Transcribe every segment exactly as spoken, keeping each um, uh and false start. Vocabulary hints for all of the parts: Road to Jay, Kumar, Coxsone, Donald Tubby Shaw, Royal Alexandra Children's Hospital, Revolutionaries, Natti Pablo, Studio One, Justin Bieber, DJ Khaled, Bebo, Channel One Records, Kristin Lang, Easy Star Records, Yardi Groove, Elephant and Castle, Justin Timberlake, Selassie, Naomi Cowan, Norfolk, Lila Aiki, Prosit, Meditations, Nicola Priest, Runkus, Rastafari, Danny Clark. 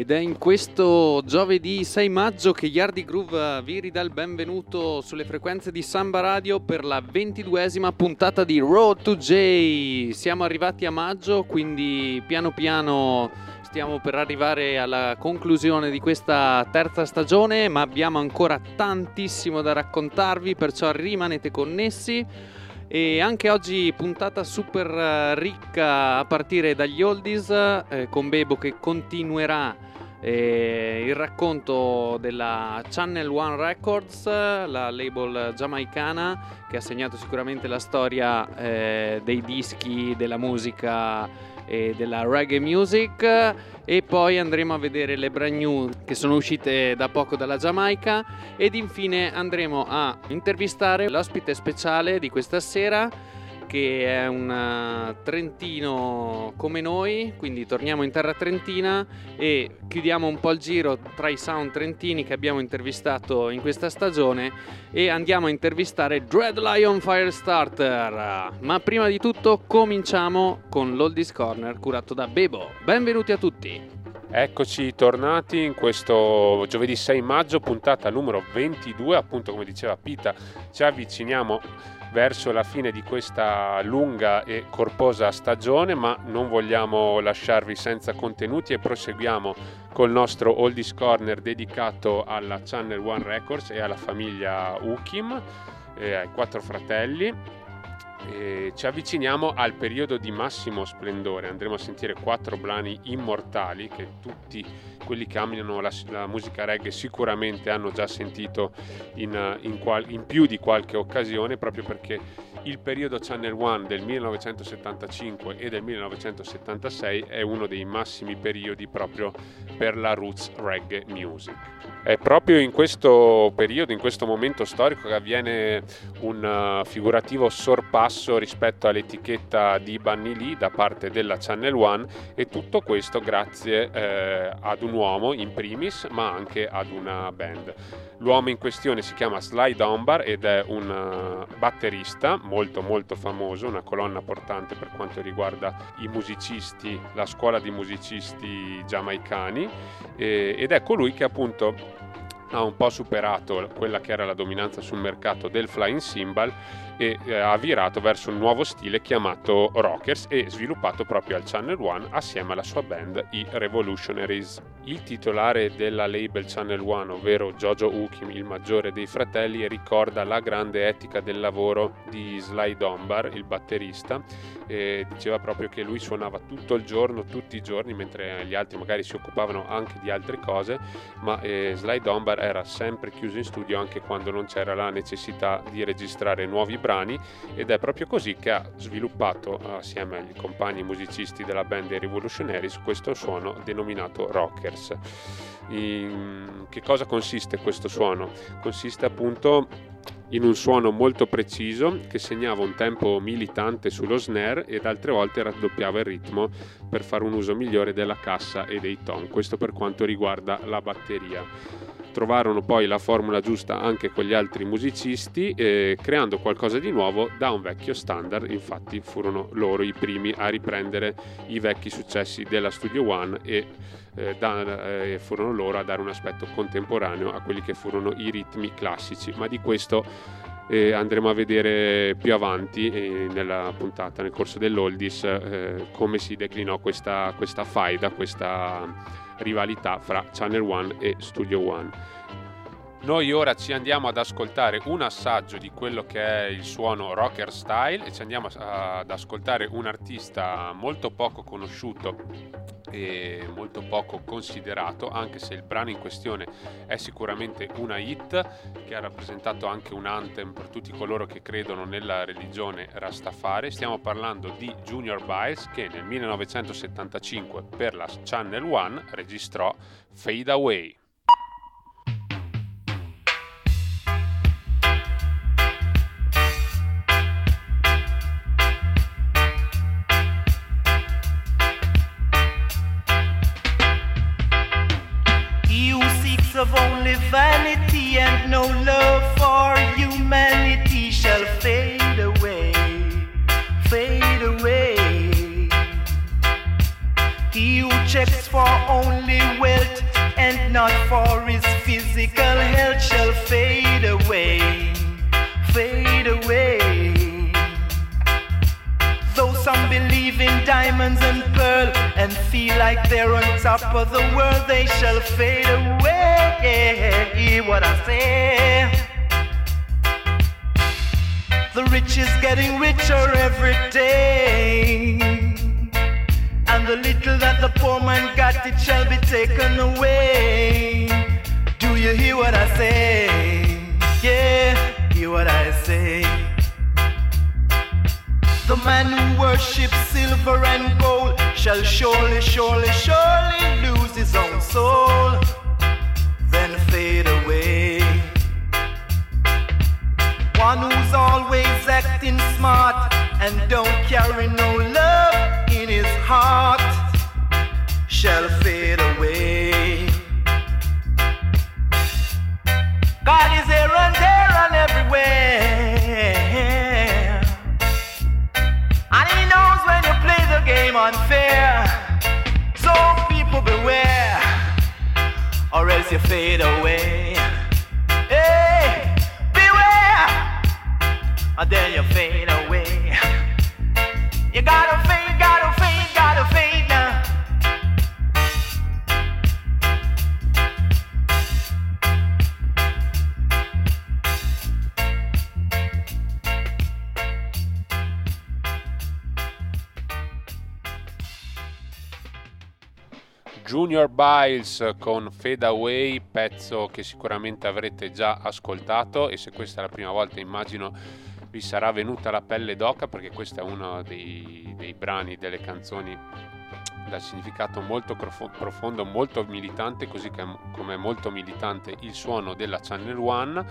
Ed è in questo giovedì sei maggio che Yardi Groove vi ridà il benvenuto sulle frequenze di Samba Radio per la ventiduesima puntata di Road to Jay. Siamo arrivati a maggio, quindi piano piano stiamo per arrivare alla conclusione di questa terza stagione, ma abbiamo ancora tantissimo da raccontarvi, perciò rimanete connessi. E anche oggi puntata super ricca a partire dagli oldies, eh, con Bebo che continuerà eh, il racconto della Channel One Records, la label giamaicana che ha segnato sicuramente la storia eh, dei dischi, della musica e della reggae music. E poi andremo a vedere le brand new che sono uscite da poco dalla Giamaica, ed infine andremo a intervistare l'ospite speciale di questa sera, che è un trentino come noi, quindi torniamo in terra trentina e chiudiamo un po' il giro tra i sound trentini che abbiamo intervistato in questa stagione e andiamo a intervistare Dread Lion Firestarter. Ma prima di tutto cominciamo con l'Oldies Corner curato da Bebo. Benvenuti a tutti! Eccoci tornati in questo giovedì sei maggio, puntata numero ventidue, appunto come diceva Pita, ci avviciniamo verso la fine di questa lunga e corposa stagione, ma non vogliamo lasciarvi senza contenuti e proseguiamo col nostro Oldies Corner dedicato alla Channel One Records e alla famiglia Hookim, eh, ai quattro fratelli. E ci avviciniamo al periodo di massimo splendore, andremo a sentire quattro brani immortali che tutti quelli che amano la, la musica reggae sicuramente hanno già sentito in, in, qual, in più di qualche occasione, proprio perché il periodo Channel One del millenovecentosettantacinque e del millenovecentosettantasei è uno dei massimi periodi proprio per la roots reggae music. È proprio in questo periodo, in questo momento storico, che avviene un figurativo sorpasso rispetto all'etichetta di Bunny Lee da parte della Channel One, e tutto questo grazie eh, ad un uomo in primis, ma anche ad una band. L'uomo in questione si chiama Sly Dunbar ed è un batterista molto molto famoso, una colonna portante per quanto riguarda i musicisti, la scuola di musicisti giamaicani, eh, ed è colui che appunto ha un po' superato quella che era la dominanza sul mercato del flying cymbal e eh, ha virato verso un nuovo stile chiamato rockers e sviluppato proprio al Channel One assieme alla sua band i Revolutionaries. Il titolare della label Channel One, ovvero Jojo Hookim, il maggiore dei fratelli, ricorda la grande etica del lavoro di Sly Dunbar, il batterista, e diceva proprio che lui suonava tutto il giorno, tutti i giorni, mentre gli altri magari si occupavano anche di altre cose, ma eh, Sly Dunbar era sempre chiuso in studio anche quando non c'era la necessità di registrare nuovi brani, ed è proprio così che ha sviluppato assieme agli compagni musicisti della band dei Revolutionaries questo suono denominato rockers. In che cosa consiste questo suono? Consiste appunto in un suono molto preciso che segnava un tempo militante sullo snare ed altre volte raddoppiava il ritmo per fare un uso migliore della cassa e dei tom. Questo per quanto riguarda la batteria. Trovarono poi la formula giusta anche con gli altri musicisti, eh, creando qualcosa di nuovo da un vecchio standard. Infatti furono loro i primi a riprendere i vecchi successi della Studio One e eh, da, eh, furono loro a dare un aspetto contemporaneo a quelli che furono i ritmi classici, ma di questo eh, andremo a vedere più avanti eh, nella puntata, nel corso dell'Oldies, eh, come si declinò questa, questa faida, questa rivalità fra Channel One e Studio One. Noi ora ci andiamo ad ascoltare un assaggio di quello che è il suono rocker style e ci andiamo ad ascoltare un artista molto poco conosciuto e molto poco considerato, anche se il brano in questione è sicuramente una hit che ha rappresentato anche un anthem per tutti coloro che credono nella religione Rastafari. Stiamo parlando di Junior Biles, che nel millenovecentosettantacinque per la Channel One registrò Fade Away. Vanity and no love for humanity shall fade away, fade away. He who checks for only wealth meant not for his physical health shall fade away, fade away. Though some believe in diamonds and pearl and feel like they're on top of the world, they shall fade away. Hear what I say. The rich is getting richer every day, and the little that the poor man got, it shall be taken away. Do you hear what I say? Yeah, hear what I say. The man who worships silver and gold shall surely, surely, surely lose his own soul, then fade away. One who's always acting smart and don't carry no love in his heart shall fade away. God is here and there and everywhere, and he knows when you play the game unfair. So people beware, or else you fade away. Hey! And then you fade away. You gotta fade, gotta fade, gotta fade now. Junior Biles con Fade Away, pezzo che sicuramente avrete già ascoltato, e se questa è la prima volta immagino vi sarà venuta la pelle d'oca, perché questo è uno dei, dei brani, delle canzoni dal significato molto profondo, molto militante, così come è molto militante il suono della Channel One.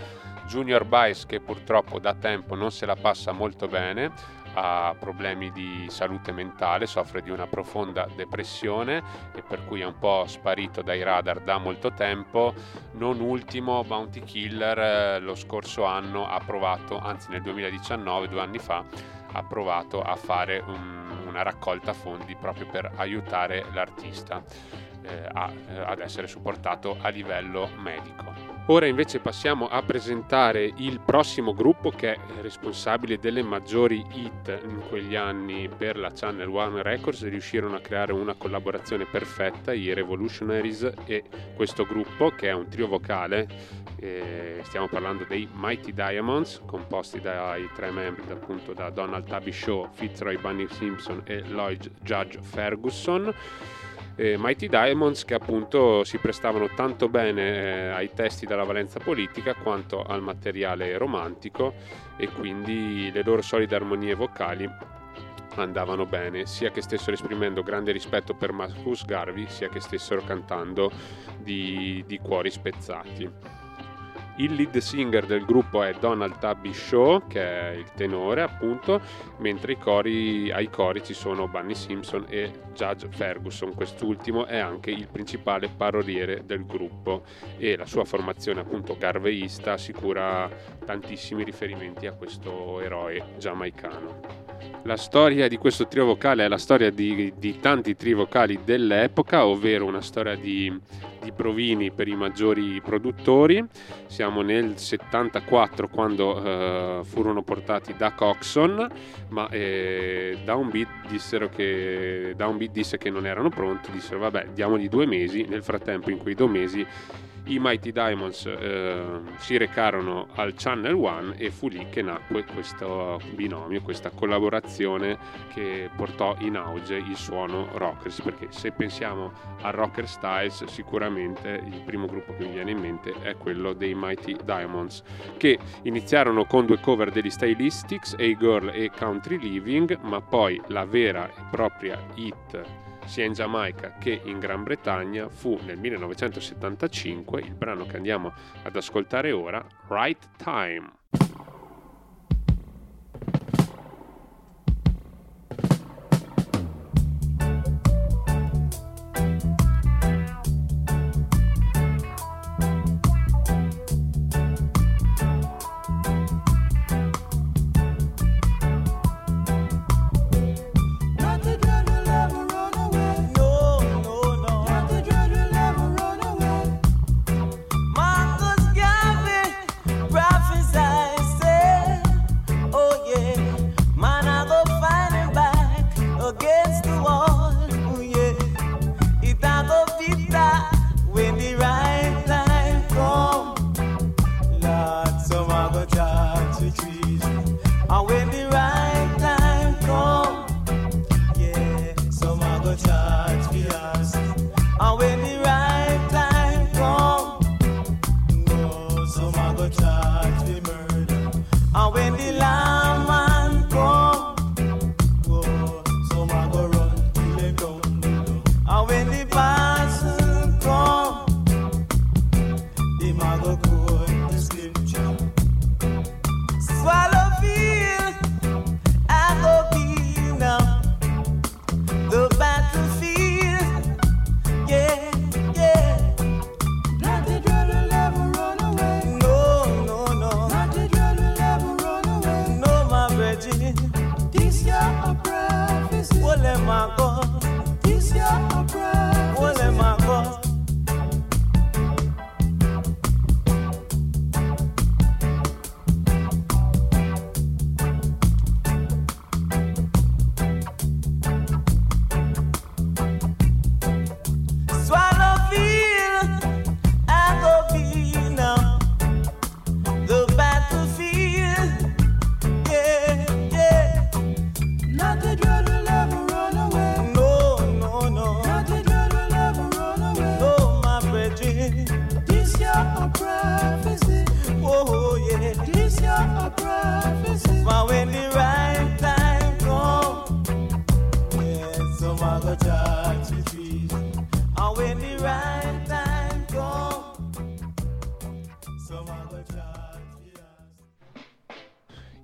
Junior Biles, che purtroppo da tempo non se la passa molto bene, ha problemi di salute mentale, soffre di una profonda depressione e per cui è un po' sparito dai radar da molto tempo. Non ultimo Bounty Killer eh, lo scorso anno ha provato, anzi nel duemiladiciannove, due anni fa, ha provato a fare un, una raccolta fondi proprio per aiutare l'artista eh, a, ad essere supportato a livello medico. Ora invece passiamo a presentare il prossimo gruppo, che è responsabile delle maggiori hit in quegli anni per la Channel One Records. Riuscirono a creare una collaborazione perfetta, i Revolutionaries e questo gruppo, che è un trio vocale. Eh, stiamo parlando dei Mighty Diamonds, composti dai tre membri, appunto da Donald Tubby Shaw, Fitzroy Bunny Simpson e Lloyd Judge Ferguson. Eh, Mighty Diamonds, che appunto si prestavano tanto bene eh, ai testi dalla valenza politica quanto al materiale romantico, e quindi le loro solide armonie vocali andavano bene, sia che stessero esprimendo grande rispetto per Marcus Garvey, sia che stessero cantando di, di cuori spezzati. Il lead singer del gruppo è Donald Tubby Shaw, che è il tenore appunto, mentre i cori, ai cori ci sono Bunny Simpson e Judge Ferguson. Quest'ultimo è anche il principale paroliere del gruppo e la sua formazione appunto garveista assicura tantissimi riferimenti a questo eroe giamaicano. La storia di questo trio vocale è la storia di, di tanti trio vocali dell'epoca, ovvero una storia di, di provini per i maggiori produttori. Siamo nel settantaquattro quando eh, furono portati da Coxsone, ma eh, Downbeat dissero che, Downbeat disse che non erano pronti, dissero vabbè diamogli due mesi. Nel frattempo, in quei due mesi, i Mighty Diamonds eh, si recarono al Channel One e fu lì che nacque questo binomio, questa collaborazione che portò in auge il suono rockers, perché se pensiamo a rocker styles sicuramente il primo gruppo che mi viene in mente è quello dei Mighty Diamonds, che iniziarono con due cover degli Stylistics, Hey Girl e Country Living, ma poi la vera e propria hit sia in Giamaica che in Gran Bretagna fu nel millenovecentosettantacinque il brano che andiamo ad ascoltare ora, Right Time.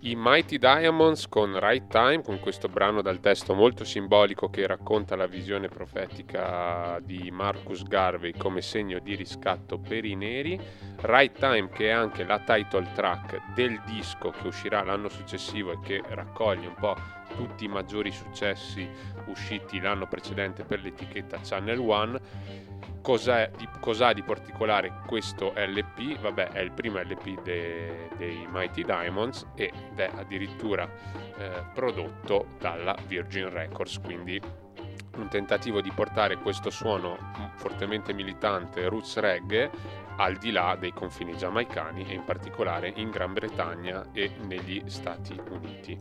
I Mighty Diamonds con Right Time, con questo brano dal testo molto simbolico che racconta la visione profetica di Marcus Garvey come segno di riscatto per i neri. Right Time, che è anche la title track del disco che uscirà l'anno successivo e che raccoglie un po' tutti i maggiori successi usciti l'anno precedente per l'etichetta Channel One. Cos'è di, cos'ha di particolare questo L P? Vabbè, è il primo L P de, dei Mighty Diamonds ed è addirittura eh, prodotto dalla Virgin Records, quindi un tentativo di portare questo suono fortemente militante roots reggae al di là dei confini giamaicani e in particolare in Gran Bretagna e negli Stati Uniti.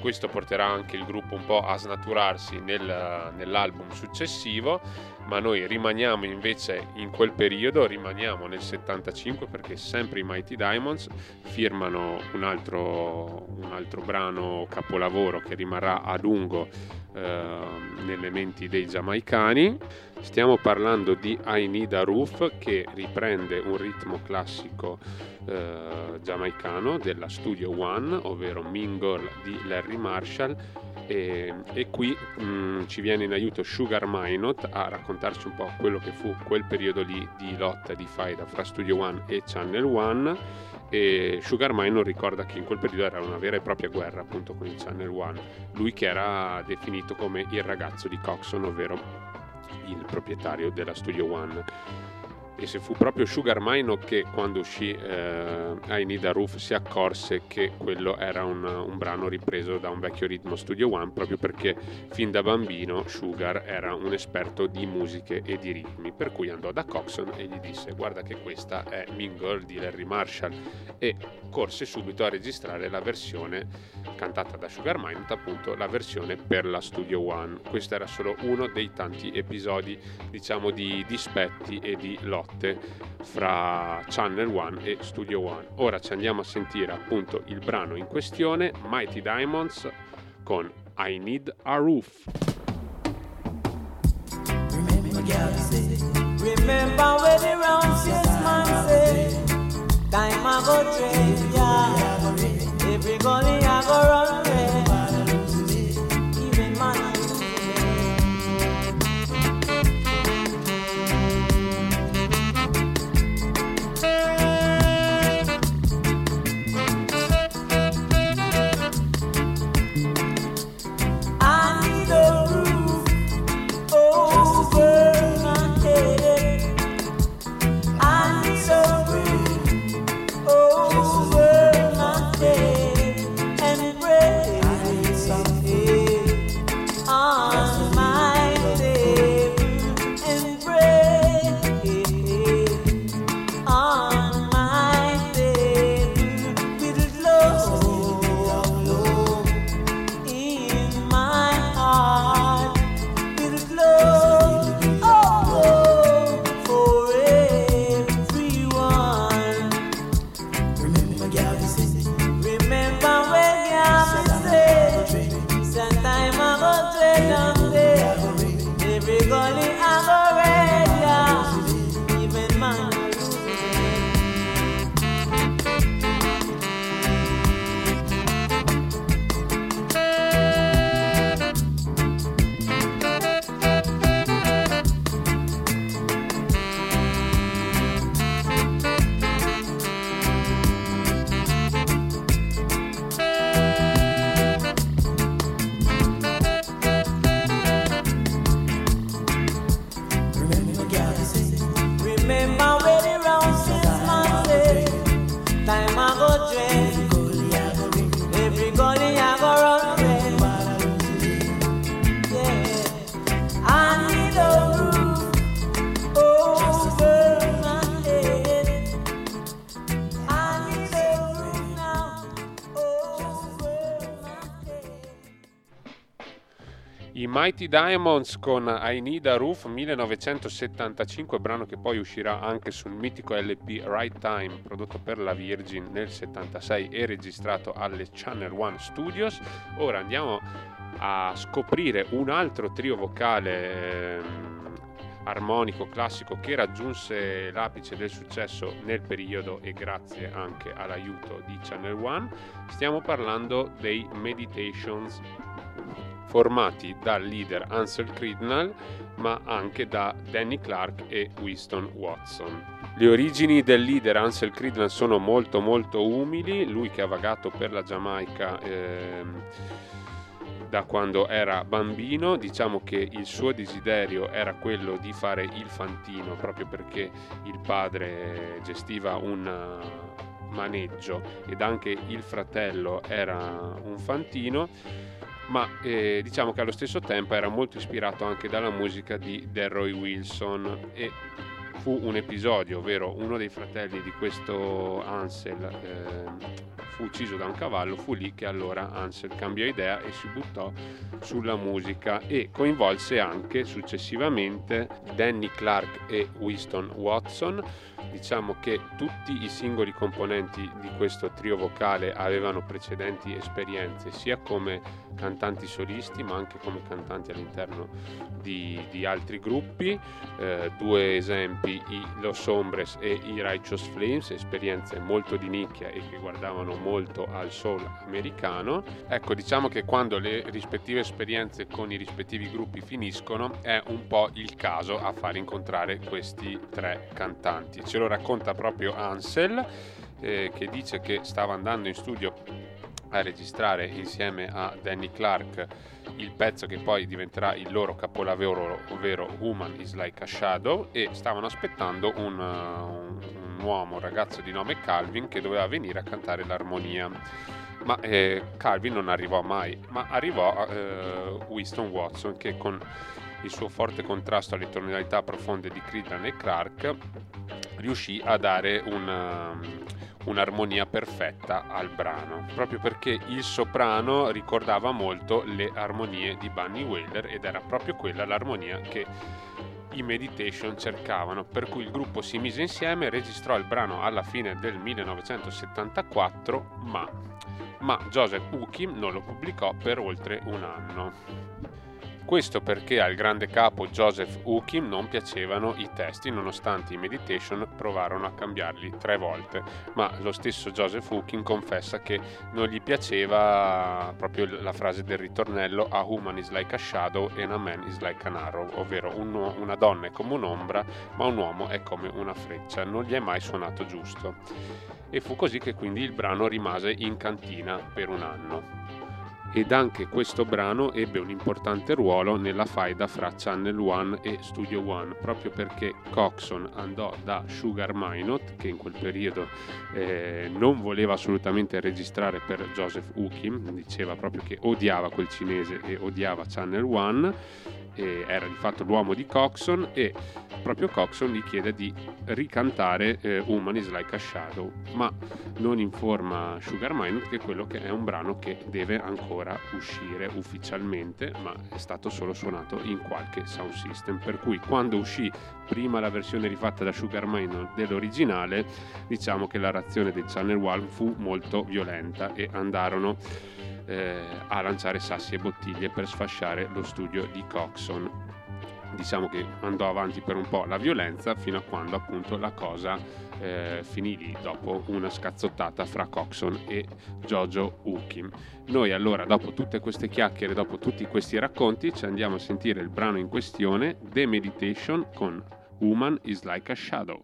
Questo porterà anche il gruppo un po' a snaturarsi nel, nell'album successivo, ma noi rimaniamo invece in quel periodo, rimaniamo nel settantacinque, perché sempre i Mighty Diamonds firmano un altro, un altro brano capolavoro che rimarrà a lungo eh, nelle menti dei giamaicani. Stiamo parlando di I Need a Roof, che riprende un ritmo classico eh, giamaicano della Studio One, ovvero Mean Girl di Larry Marshall, e, e qui mh, ci viene in aiuto Sugar Minott a raccontarci un po' quello che fu quel periodo lì di lotta e di faida fra Studio One e Channel One. E Sugar Minott ricorda che in quel periodo era una vera e propria guerra appunto con il Channel One, lui che era definito come il ragazzo di Coxsone, ovvero il proprietario della Studio One. E se fu proprio Sugar Minott che quando uscì eh, I Need a Roof si accorse che quello era un, un brano ripreso da un vecchio ritmo Studio One, proprio perché fin da bambino Sugar era un esperto di musiche e di ritmi, per cui andò da Coxsone e gli disse: guarda che questa è Mean Girl di Larry Marshall, e corse subito a registrare la versione cantata da Sugar Minott, appunto la versione per la Studio One. Questo era solo uno dei tanti episodi, diciamo, di dispetti e di lotta fra Channel One e Studio One. Ora ci andiamo a sentire appunto il brano in questione, Mighty Diamonds con I Need a Roof. Remember, remember when the round six man say, time I go train, yeah. Every gully I go run away, even money. Mighty Diamonds con I Need a Roof, millenovecentosettantacinque, brano che poi uscirà anche sul mitico L P Right Time, prodotto per la Virgin nel settantasei e registrato alle Channel One Studios. Ora andiamo a scoprire un altro trio vocale eh, armonico classico che raggiunse l'apice del successo nel periodo e grazie anche all'aiuto di Channel One. Stiamo parlando dei Meditations, formati dal leader Ansel Cridland ma anche da Danny Clark e Winston Watson. Le origini del leader Ansel Cridland sono molto molto umili, lui che ha vagato per la Giamaica ehm, da quando era bambino. Diciamo che il suo desiderio era quello di fare il fantino, proprio perché il padre gestiva un maneggio ed anche il fratello era un fantino, ma eh, diciamo che allo stesso tempo era molto ispirato anche dalla musica di Delroy Wilson. E fu un episodio, ovvero uno dei fratelli di questo Ansel eh, fu ucciso da un cavallo. Fu lì che allora Ansel cambiò idea e si buttò sulla musica e coinvolse anche successivamente Danny Clark e Winston Watson. Diciamo che tutti i singoli componenti di questo trio vocale avevano precedenti esperienze sia come cantanti solisti ma anche come cantanti all'interno di, di altri gruppi. Eh, due esempi, i Los Hombres e i Righteous Flames, esperienze molto di nicchia e che guardavano molto al soul americano. Ecco, diciamo che quando le rispettive esperienze con i rispettivi gruppi finiscono è un po' il caso a far incontrare questi tre cantanti. Ce lo racconta proprio Ansel eh, che dice che stava andando in studio a registrare insieme a Danny Clark il pezzo che poi diventerà il loro capolavoro, ovvero Woman is Like a Shadow, e stavano aspettando un, un, un uomo, un ragazzo di nome Calvin, che doveva venire a cantare l'armonia. Ma eh, Calvin non arrivò mai, ma arrivò eh, Winston Watson, che con il suo forte contrasto alle tonalità profonde di Cridland e Clark riuscì a dare una, un'armonia perfetta al brano, proprio perché il soprano ricordava molto le armonie di Bunny Wailer ed era proprio quella l'armonia che i Meditation cercavano, per cui il gruppo si mise insieme, registrò il brano alla fine del millenovecentosettantaquattro, ma, ma Joseph Hookim non lo pubblicò per oltre un anno. Questo perché al grande capo Joseph Hookim non piacevano i testi, nonostante i Meditation provarono a cambiarli tre volte, ma lo stesso Joseph Hookim confessa che non gli piaceva proprio la frase del ritornello "A woman is like a shadow and a man is like an arrow", ovvero un, una donna è come un'ombra ma un uomo è come una freccia, non gli è mai suonato giusto. E fu così che quindi il brano rimase in cantina per un anno. Ed anche questo brano ebbe un importante ruolo nella faida fra Channel One e Studio One, proprio perché Coxsone andò da Sugar Minott, che in quel periodo eh, non voleva assolutamente registrare per Joseph Hookim, diceva proprio che odiava quel cinese e odiava Channel One, e era di fatto l'uomo di Coxsone, e proprio Coxsone gli chiede di ricantare eh, Woman is Like a Shadow, ma non informa Sugar Minott che quello che è un brano che deve ancora uscire ufficialmente, ma è stato solo suonato in qualche sound system, per cui quando uscì prima la versione rifatta da Sugar Minott dell'originale, diciamo che la reazione del Channel One fu molto violenta e andarono eh, a lanciare sassi e bottiglie per sfasciare lo studio di Coxsone. Diciamo che andò avanti per un po' la violenza, fino a quando appunto la cosa eh, finì lì, dopo una scazzottata fra Coxsone e Jojo Hookim. Noi allora, dopo tutte queste chiacchiere, dopo tutti questi racconti, ci andiamo a sentire il brano in questione, The Meditation, con Woman is Like a Shadow.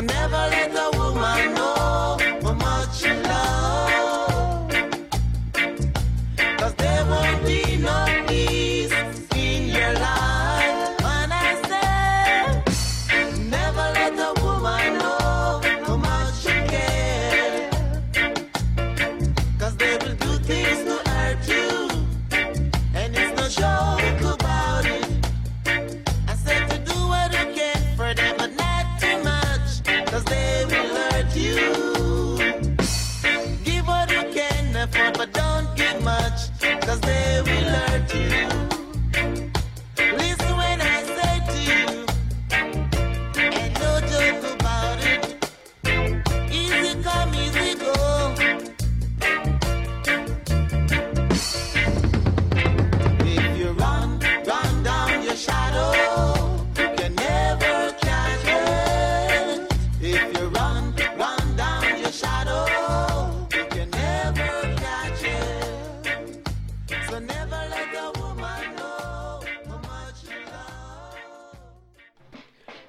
Never they will hurt you. Give what you can afford, but don't give much, cause they will hurt you.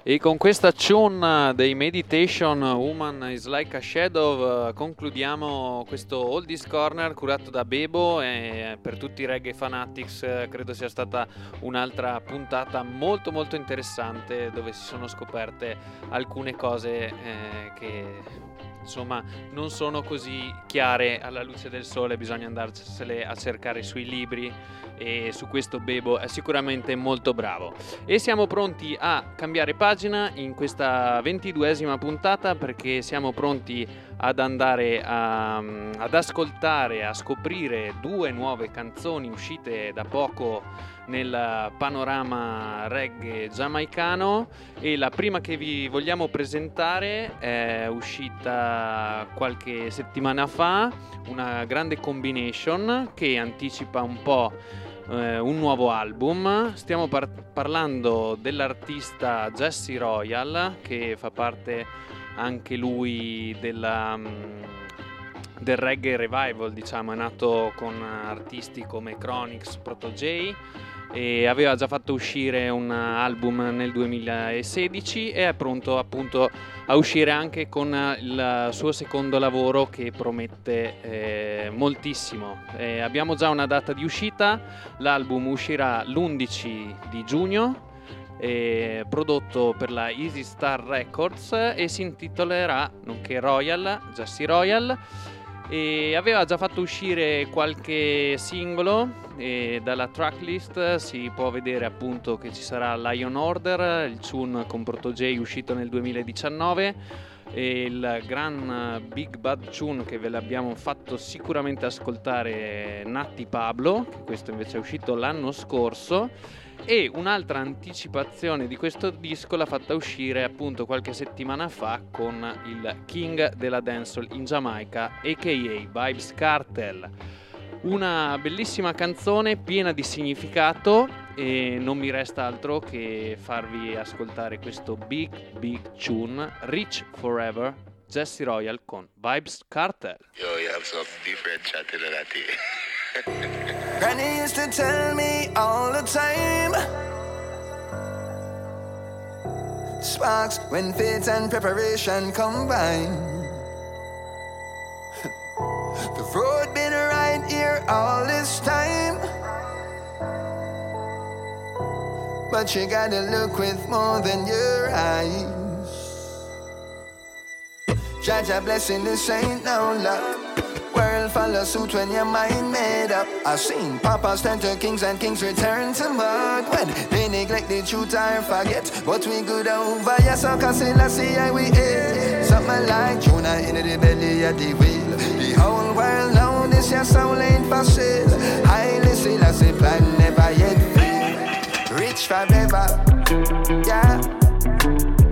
E con questa tune dei Meditation, Woman is Like a Shadow, concludiamo questo Oldies Corner curato da Bebo, e per tutti i reggae fanatics credo sia stata un'altra puntata molto molto interessante, dove si sono scoperte alcune cose eh, che... insomma non sono così chiare alla luce del sole, bisogna andarsele a cercare sui libri, e su questo Bebo è sicuramente molto bravo. E siamo pronti a cambiare pagina in questa ventiduesima puntata, perché siamo pronti ad andare a, ad ascoltare, a scoprire due nuove canzoni uscite da poco nel panorama reggae giamaicano, e la prima che vi vogliamo presentare è uscita qualche settimana fa, una grande combination che anticipa un po' eh, un nuovo album. Stiamo par- parlando dell'artista Jesse Royal, che fa parte anche lui della... Mh, del reggae revival, diciamo, è nato con artisti come Chronix, Protoje, e aveva già fatto uscire un album nel duemilasedici e è pronto appunto a uscire anche con il suo secondo lavoro, che promette eh, moltissimo. Eh, abbiamo già una data di uscita, l'album uscirà l'undici di giugno, eh, prodotto per la Easy Star Records, e si intitolerà nonché Royal, Jesse Royal. E aveva già fatto uscire qualche singolo, e dalla tracklist si può vedere appunto che ci sarà Lion Order, il tune con Protoje uscito nel duemiladiciannove, e il gran Big Bad Tune che ve l'abbiamo fatto sicuramente ascoltare, Natti Pablo, che questo invece è uscito l'anno scorso. E un'altra anticipazione di questo disco l'ha fatta uscire appunto qualche settimana fa con il King della Dancehall in Giamaica, a k a. Vybz Kartel. Una bellissima canzone piena di significato, e non mi resta altro che farvi ascoltare questo big big tune, Rich Forever, Jesse Royal con Vybz Kartel. Yo, you have some different chatting than that. Granny used to tell me all the time, sparks when faith and preparation combine. The road been right here all this time, but you gotta look with more than your eyes. Jaja blessing, this ain't no luck. World follow suit when your mind made up. I've seen papas turn to kings and kings return to mud when they neglect the truth or forget what we good over. Yes, I can see, let's see how we is. Something like Jonah in the belly of the wheel. The whole world know this, your soul ain't for sale. Highly see, let's see, plan never yet fail. Rich forever, yeah,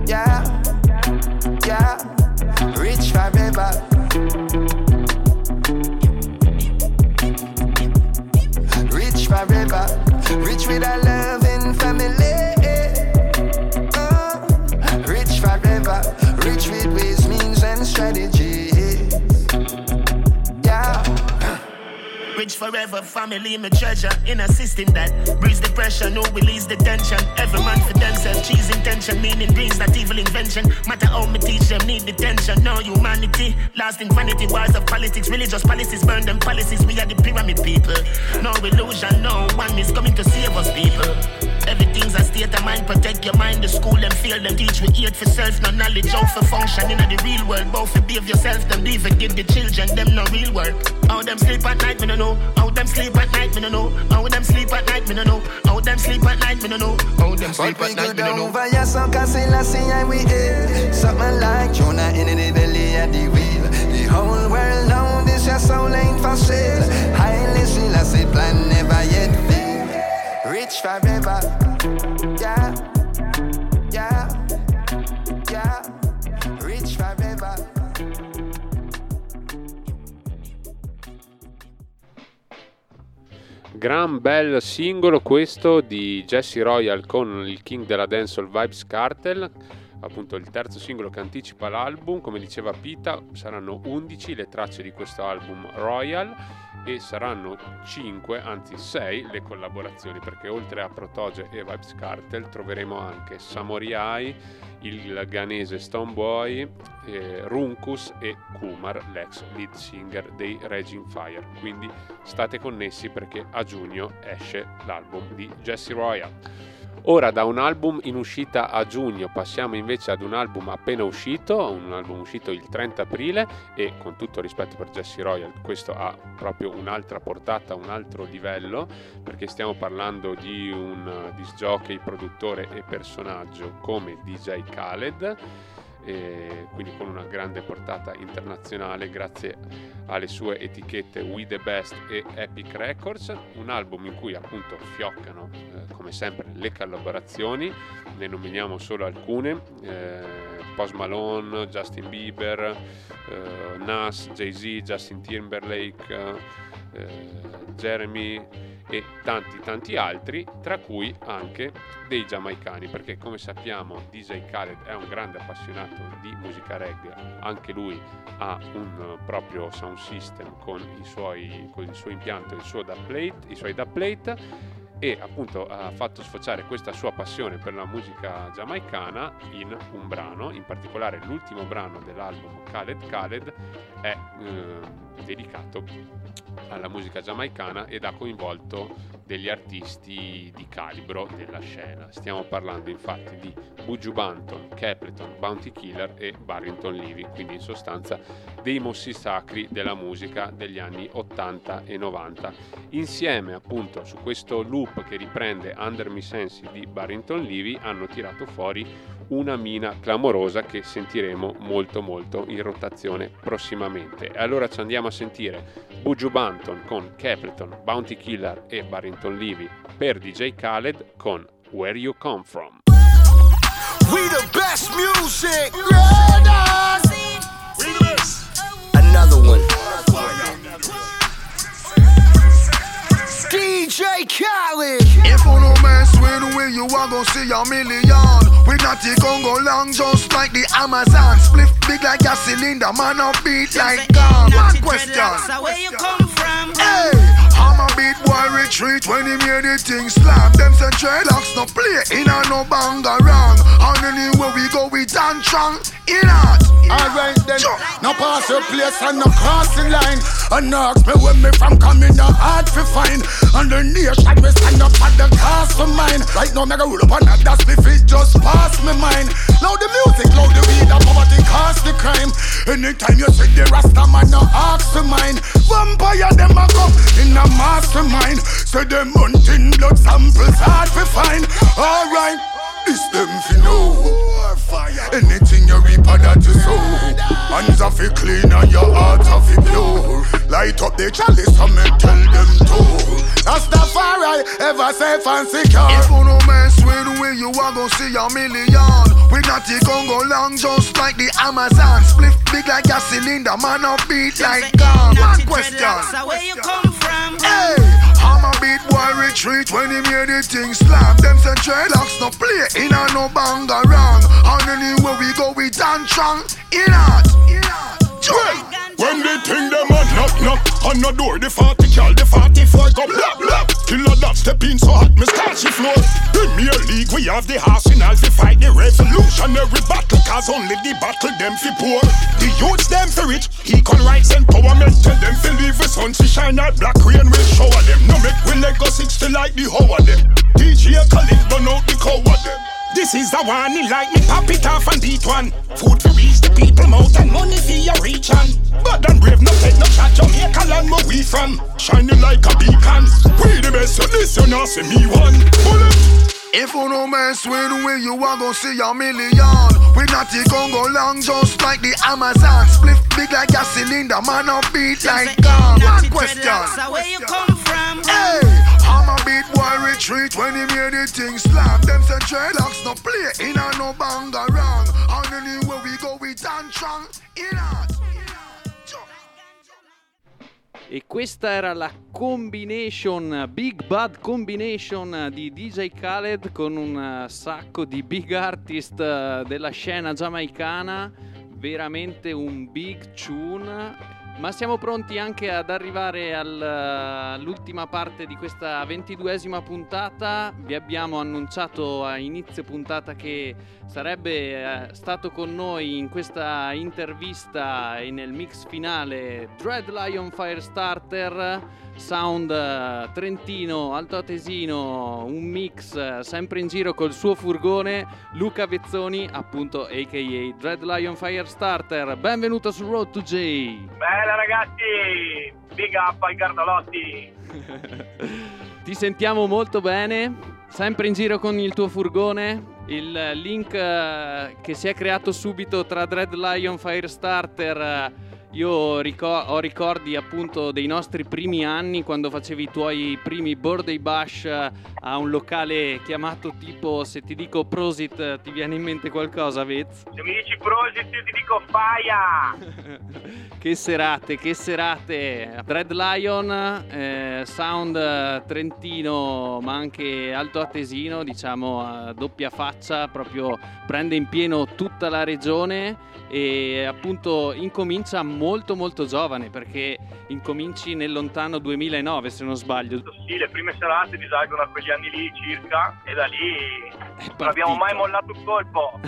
yeah, yeah. Rich forever. Forever, rich with a loving family. Oh, rich forever, rich with ways, means, and strategies. Yeah. Rich forever, family, my treasure. In a system that breeds the pressure, no release the tension. Every man for themselves, cheese intention. Meaning brings that evil invention. Matter how me teach them, need the tension. No humanity, lost in vanity. Wars of politics, religious policies, burn them policies. We are the pyramid people. No illusion, no one is coming to save us people. Everything's a state of mind, protect your mind. The school them fail, them teach we hate for self. No knowledge out for function in the real world. Both for behave yourself, them leave it, give the children, them no real world. How them sleep at night, me no know. How them sleep at night, me no know. How them sleep at night, me no know. How them sleep at night, me no know. How them sleep at night, me no know. Via some castle, I see I we eat. Something like Jonah in the belly at the wheel. The whole world now, this your soul ain't for sale. Highly still I see plan never yet fail. Rich forever, yeah, yeah, yeah. Rich forever. Gran bel singolo questo di Jesse Royal con il king della dancehall Vybz Kartel, appunto il terzo singolo che anticipa l'album. Come diceva Pita, saranno undici le tracce di questo album Royal e saranno cinque, anzi sei le collaborazioni, perché oltre a Protoje e Vybz Kartel troveremo anche Samoriai, il ghanese Stoneboy, eh, Runkus e Kumar, l'ex lead singer dei Raging Fire. Quindi state connessi perché a giugno esce l'album di Jesse Royal. Ora da un album in uscita a giugno passiamo invece ad un album appena uscito, un album uscito il trenta aprile, e con tutto rispetto per Jesse Royal questo ha proprio un'altra portata, un altro livello, perché stiamo parlando di un disc jockey, produttore e personaggio come D J Khaled, e quindi con una grande portata internazionale grazie alle sue etichette We The Best e Epic Records, un album in cui appunto fioccano eh, come sempre le collaborazioni, ne nominiamo solo alcune, eh, Post Malone, Justin Bieber, eh, Nas, Jay-Z, Justin Timberlake, eh, Jeremy e tanti tanti altri, tra cui anche dei giamaicani, perché come sappiamo D J Khaled è un grande appassionato di musica reggae, anche lui ha un proprio sound system con, i suoi, con il suo impianto, il suo dub plate, i suoi dub plate, e appunto ha fatto sfociare questa sua passione per la musica giamaicana in un brano, in particolare l'ultimo brano dell'album Khaled Khaled è eh, dedicato alla musica giamaicana ed ha coinvolto degli artisti di calibro della scena. Stiamo parlando infatti di Buju Banton, Capleton, Bounty Killer e Barrington Levy, quindi in sostanza dei mossi sacri della musica degli anni ottanta e novanta, insieme appunto su questo loop che riprende Under Me Sensi di Barrington Levy. Hanno tirato fuori una mina clamorosa che sentiremo molto molto in rotazione prossimamente. E allora ci andiamo a sentire Buju Banton con Capleton, Bounty Killer e Barrington Levy per D J Khaled con Where You Come From. We the best music, another one. D J Khaled. If you don't mess with we, you are gonna see a million. We not the Congo long, just like the Amazon. Split big like a cylinder, man a beat like God. One question. Where you come from? Hey. I'm a big boy retreat when he made the thing slap. Them say dreadlocks no play in a no banga wrong. And anywhere we go we dance strong in art. Alright then, sure. No pass your place and no cross the line. And no ask me where me from coming, no hard to find. And the near shot me stand up at the cost of mine. Right now me go roll up on that, that's me fit just past me mind. Now the music, now the weed, that poverty cost the crime. Anytime you see the Rasta man, no ask to mine. Vampire them a come in a mastermind. So them hunting blood samples hard to find. Alright, this them fi know. Anything you reap a that you sow. Hands a fi clean and your heart a fi pure. Light up the chalice and me tell them to. That's the far right, ever safe and secure. If you no mess with we, you a gon' see a million. We not the Congo long, just like the Amazon. Split big like a cylinder, man a beat like God. One question. Where you come from? Hey, I'm a big boy retreat when he made the thing slap. Them say dreadlocks no play in a no banga wrong. And anywhere we go we dance strong in art. When the thing them a knock knock on the door, the forty cal, the forty-four go blap blap. Killer dots step in so hot, me starchy flows. Premier League, we have the arsenal fi fight the revolutionary battle, cause only the battle them fi poor. The youths them fi rich, equal rights and power, me tell them fi leave the sun to shine out, black rain will shower them. No make we let go sixty like the hoe of them. D J Khaled run out the cow of them. This is the one, he like me, pop it off and eat one. Food to reach the people mouth and money for your reach on. But don't brave, no take no shot, Jamaica land where we from. Shining like a beacon, we the best, so listen, I see me one. Bullet. If you no mess with we, you are gonna see a million. We not the Congo long, just like the Amazon. Split big like a cylinder, man on beat like God. One question, where you come from? Hey, I'm a beat boy retreat when he made the thing slap. Them say dreadlocks no play, in a no banga wrong. On anywhere we go with tantrum, in a... E questa era la combination, Big Bad Combination di D J Khaled con un sacco di big artist della scena giamaicana, veramente un big tune. Ma siamo pronti anche ad arrivare al, all'ultima parte di questa ventiduesima puntata. Vi abbiamo annunciato a inizio puntata che sarebbe eh, stato con noi in questa intervista e nel mix finale Dread Lion Firestarter, sound trentino, altoatesino, un mix sempre in giro col suo furgone, Luca Vezzoni, appunto a k a. Dread Lion Firestarter. Benvenuto su Road to Jay. Bella ragazzi, big up ai Gardolotti. Ti sentiamo molto bene, sempre in giro con il tuo furgone. Il link che si è creato subito tra Dread Lion Firestarter... Io ricor- ho ricordi appunto dei nostri primi anni, quando facevi i tuoi primi birthday bash a un locale chiamato tipo, se ti dico Prosit ti viene in mente qualcosa, Vez? Se mi dici Prosit ti dico Faia! Che serate, che serate! Dread Lion, eh, sound trentino ma anche altoatesino, diciamo a doppia faccia, proprio prende in pieno tutta la regione e appunto incomincia molto molto giovane, perché incominci nel lontano duemilanove se non sbaglio. Sì, le prime serate risalgono a quegli anni lì circa e da lì non abbiamo mai mollato un colpo.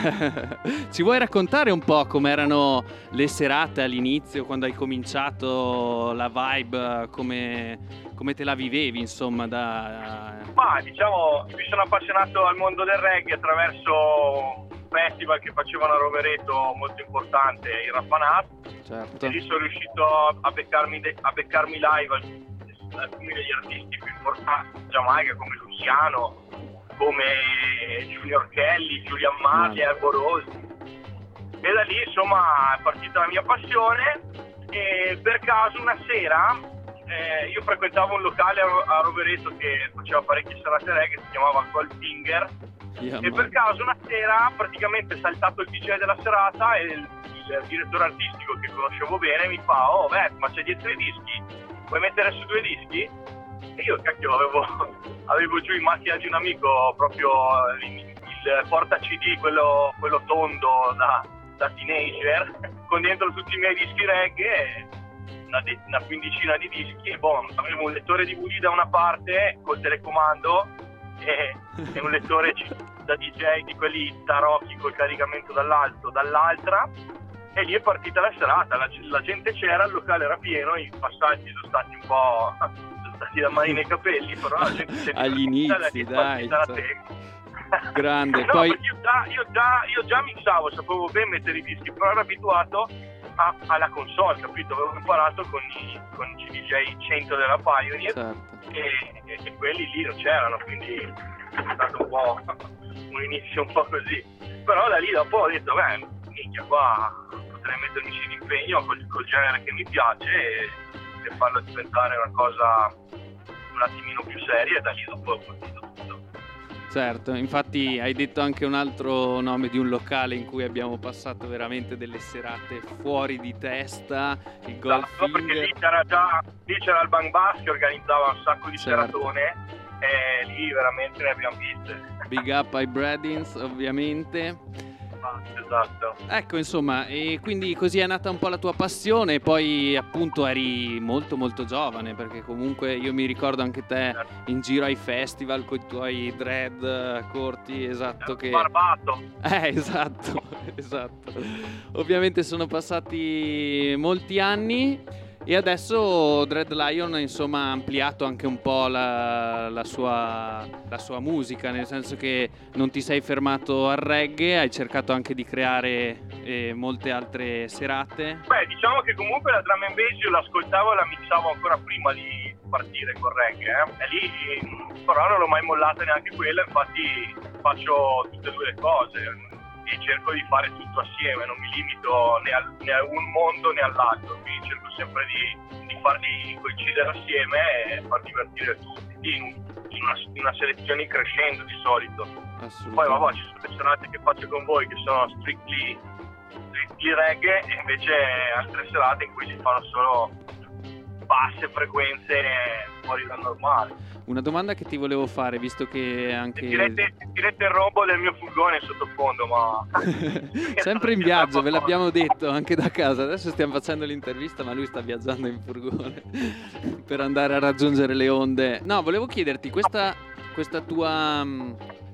Ci vuoi raccontare un po' com'erano le serate all'inizio, quando hai cominciato, la vibe, come, come te la vivevi insomma? Da... Ma diciamo mi sono appassionato al mondo del reggae attraverso festival che facevano a Rovereto molto importante, il Raffanat, certo. E lì sono riuscito a beccarmi, de- a beccarmi live alcuni degli artisti più importanti in Giamaica come Luciano, come Junior Kelly, Giulian Marley, Erbo Rose, e da lì insomma è partita la mia passione. E per caso una sera eh, io frequentavo un locale a, Ro- a Rovereto che faceva parecchie serate reggae, si chiamava Cold Finger. Yeah, e per caso una sera praticamente è saltato il D J della serata e il, il direttore artistico che conoscevo bene mi fa: oh beh, ma c'è dietro i dischi, vuoi mettere su due dischi? E io cacchio avevo, avevo giù in macchina di un amico proprio il, il porta C D, quello, quello tondo da, da teenager, con dentro tutti i miei dischi reggae, una, de- una quindicina di dischi, e boh, avevo un lettore D V D da una parte col telecomando e un lettore da D J di quelli tarocchi col caricamento dall'alto dall'altra, e lì è partita la serata, la, la gente c'era, il locale era pieno, i passaggi sono stati un po' sono stati da mani nei capelli, però la gente si è agli inizi, dai, la grande. No, poi io già, io già io già mixavo, sapevo ben mettere i dischi, però ero abituato a, alla console, capito? Avevo imparato con i con i D J cento della Pioneer, certo. E, e, e quelli lì non c'erano, quindi è stato un po' un inizio un po' così, però da lì dopo ho detto beh, minchia, qua potrei mettermi in impegno col, col genere che mi piace e, e farlo diventare una cosa un attimino più seria, e da lì dopo ho partito tutto. Certo, infatti hai detto anche un altro nome di un locale in cui abbiamo passato veramente delle serate fuori di testa, il Gold Finger. No, perché lì c'era già lì c'era il Bang Bass che organizzava un sacco di certo. seratone, e lì veramente ne abbiamo viste. Big up ai Bradins, ovviamente. insomma, esatto. Ecco, insomma, e quindi così è nata un po' la tua passione, e poi appunto eri molto molto giovane, perché comunque io mi ricordo anche te in giro ai festival con i tuoi dread corti, esatto, che... barbato. Eh, esatto, esatto. Ovviamente sono passati molti anni. E adesso Dread Lion insomma ha ampliato anche un po' la, la, sua, la sua musica, nel senso che non ti sei fermato al reggae, hai cercato anche di creare eh, molte altre serate. Beh, diciamo che comunque la drum and bass io l'ascoltavo e la mixavo ancora prima di partire con reggae, eh. E lì però non l'ho mai mollata neanche quella, infatti faccio tutte e due le cose. E cerco di fare tutto assieme, non mi limito né, al, né a un mondo né all'altro, quindi cerco sempre di, di farli coincidere assieme e far divertire tutti in, in, una, in una selezione crescendo di solito. Poi vabbè, ci sono le serate che faccio con voi che sono strictly, strictly reggae, e invece altre serate in cui si fanno solo basse frequenze fuori dal normale. Una domanda che ti volevo fare, visto che anche... Sentirete, sentirete il rombo del mio furgone sottofondo, ma... Sempre in viaggio, ve l'abbiamo detto, anche da casa. Adesso stiamo facendo l'intervista, ma lui sta viaggiando in furgone per andare a raggiungere le onde. No, volevo chiederti, questa, questa tua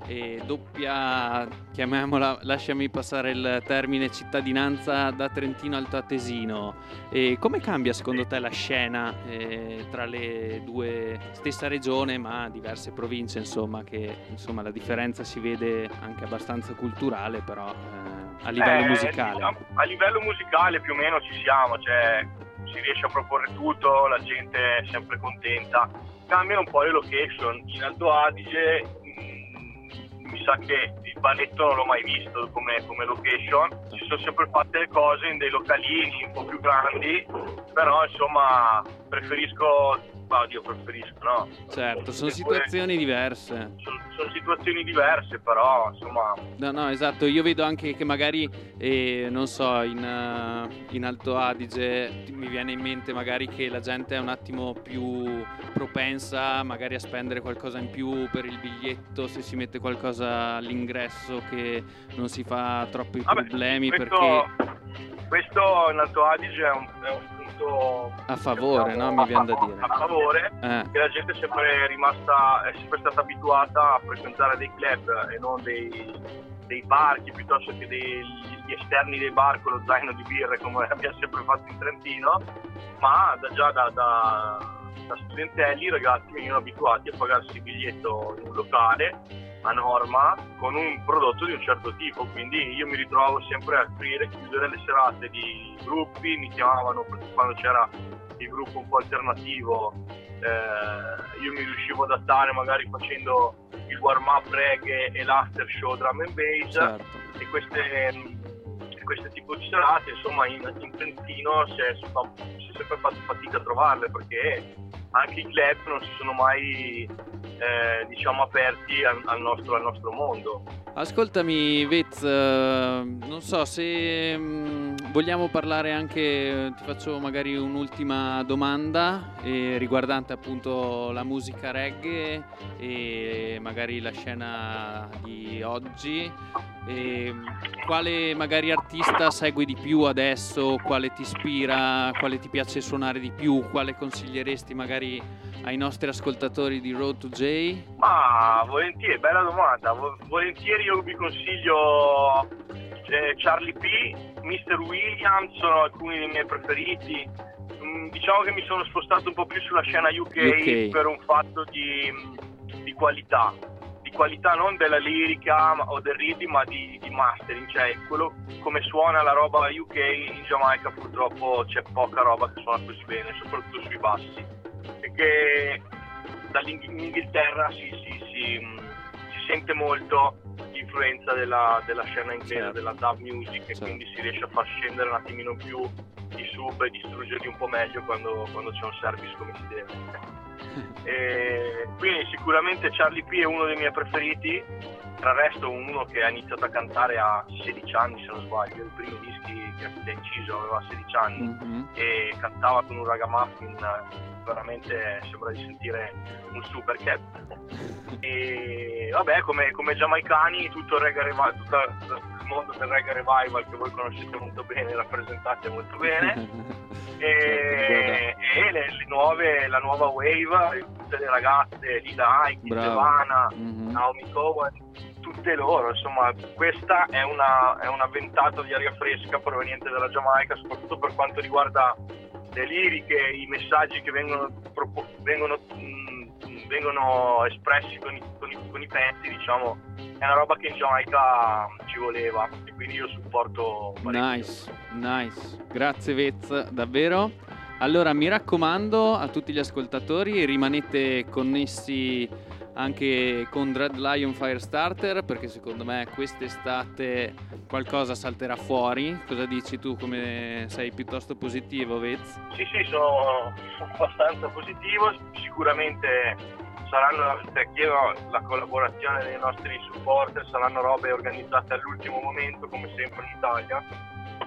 eh, doppia, chiamiamola, lasciami passare il termine, cittadinanza da trentino al tatesino, eh, come cambia secondo te la scena eh, tra le due, stessa regione ma diverse province, insomma, che insomma la differenza si vede anche abbastanza culturale, però eh, a livello eh, musicale diciamo, a livello musicale più o meno ci siamo, cioè si riesce a proporre tutto, la gente è sempre contenta. Cambiano un po' le location. In Alto Adige mh, mi sa che il balletto non l'ho mai visto come, come location, ci sono sempre fatte le cose in dei localini un po' più grandi, però insomma preferisco Audio preferisco, no? Certo, sono situazioni diverse. Sono, sono situazioni diverse, però insomma. No, no, esatto. Io vedo anche che magari, eh, non so, in, uh, in Alto Adige mi viene in mente magari che la gente è un attimo più propensa, magari a spendere qualcosa in più per il biglietto, se si mette qualcosa all'ingresso, che non si fa troppi ah problemi. Beh, questo, perché questo in Alto Adige è un, è un a favore, diciamo, no? Mi viene da dire a favore, eh. Che la gente è sempre rimasta, è sempre stata abituata a frequentare dei club e non dei, dei parchi, piuttosto che degli esterni dei bar con lo zaino di birre come abbiamo sempre fatto in Trentino. Ma da, già da, da, da studentelli i ragazzi venivano abituati a pagarsi il biglietto in un locale a norma con un prodotto di un certo tipo, quindi io mi ritrovo sempre a aprire e chiudere le serate di gruppi. Mi chiamavano quando c'era il gruppo un po' alternativo, eh, io mi riuscivo ad adattare magari facendo il warm up reggae e l'after show drum and bass, certo. E queste queste tipo di serate insomma in, in Trentino si è, si è sempre fatto fatica a trovarle, perché anche i club non si sono mai eh, diciamo aperti al, al, nostro, al nostro mondo. Ascoltami Vez, non so se mh, vogliamo parlare anche, ti faccio magari un'ultima domanda eh, riguardante appunto la musica reggae e magari la scena di oggi. E quale magari artista segui di più adesso, quale ti ispira, quale ti piace suonare di più, quale consiglieresti magari ai nostri ascoltatori di Road to Jay? Ma volentieri, bella domanda, volentieri io vi consiglio eh, Charlie P, mister Williams, sono alcuni dei miei preferiti. Mm, diciamo che mi sono spostato un po' più sulla scena U K, U K. Per un fatto di, di qualità. Qualità non della lirica o del rhythm, ma di, di mastering, cioè quello come suona la roba U K in Giamaica. Purtroppo c'è poca roba che suona così bene, soprattutto sui bassi, perché dall'Inghilterra si, si, si, si sente molto l'influenza della, della scena inglese, certo. Della dub music, certo. E quindi si riesce a far scendere un attimino più di sub e distruggerli un po' meglio quando, quando c'è un service come si deve. E quindi sicuramente Charlie P è uno dei miei preferiti, Tra il resto uno che ha iniziato a cantare a sedici anni, se non sbaglio, i primi dischi che ha inciso aveva sedici anni, mm-hmm. e cantava con un ragamuffin, veramente sembra di sentire un super cap. E vabbè, come, come giamaicani, tutto il reggae revival, tutto il mondo del reggae revival che voi conoscete molto bene, rappresentate molto bene, e, e le, le nuove, la nuova wave, tutte le ragazze, Lila Aiki, Giovanna, mm-hmm. Naomi Cowan, tutte loro, insomma. Questa è una, è una ventata di aria fresca proveniente dalla Giamaica, soprattutto per quanto riguarda le liriche, i messaggi che vengono propo- vengono, mh, vengono espressi con i, con, i, con i pezzi, diciamo. È una roba che in Giamaica ci voleva, e quindi io supporto parecchio. Nice, nice, grazie Vez, davvero. Allora, mi raccomando a tutti gli ascoltatori, rimanete connessi anche con Dread Lion Firestarter, perché secondo me quest'estate qualcosa salterà fuori. Cosa dici tu? Come sei piuttosto positivo, Vez? Sì, sì, sono, sono abbastanza positivo. Sicuramente saranno, perché chiedo la collaborazione dei nostri supporter, saranno robe organizzate all'ultimo momento, come sempre in Italia.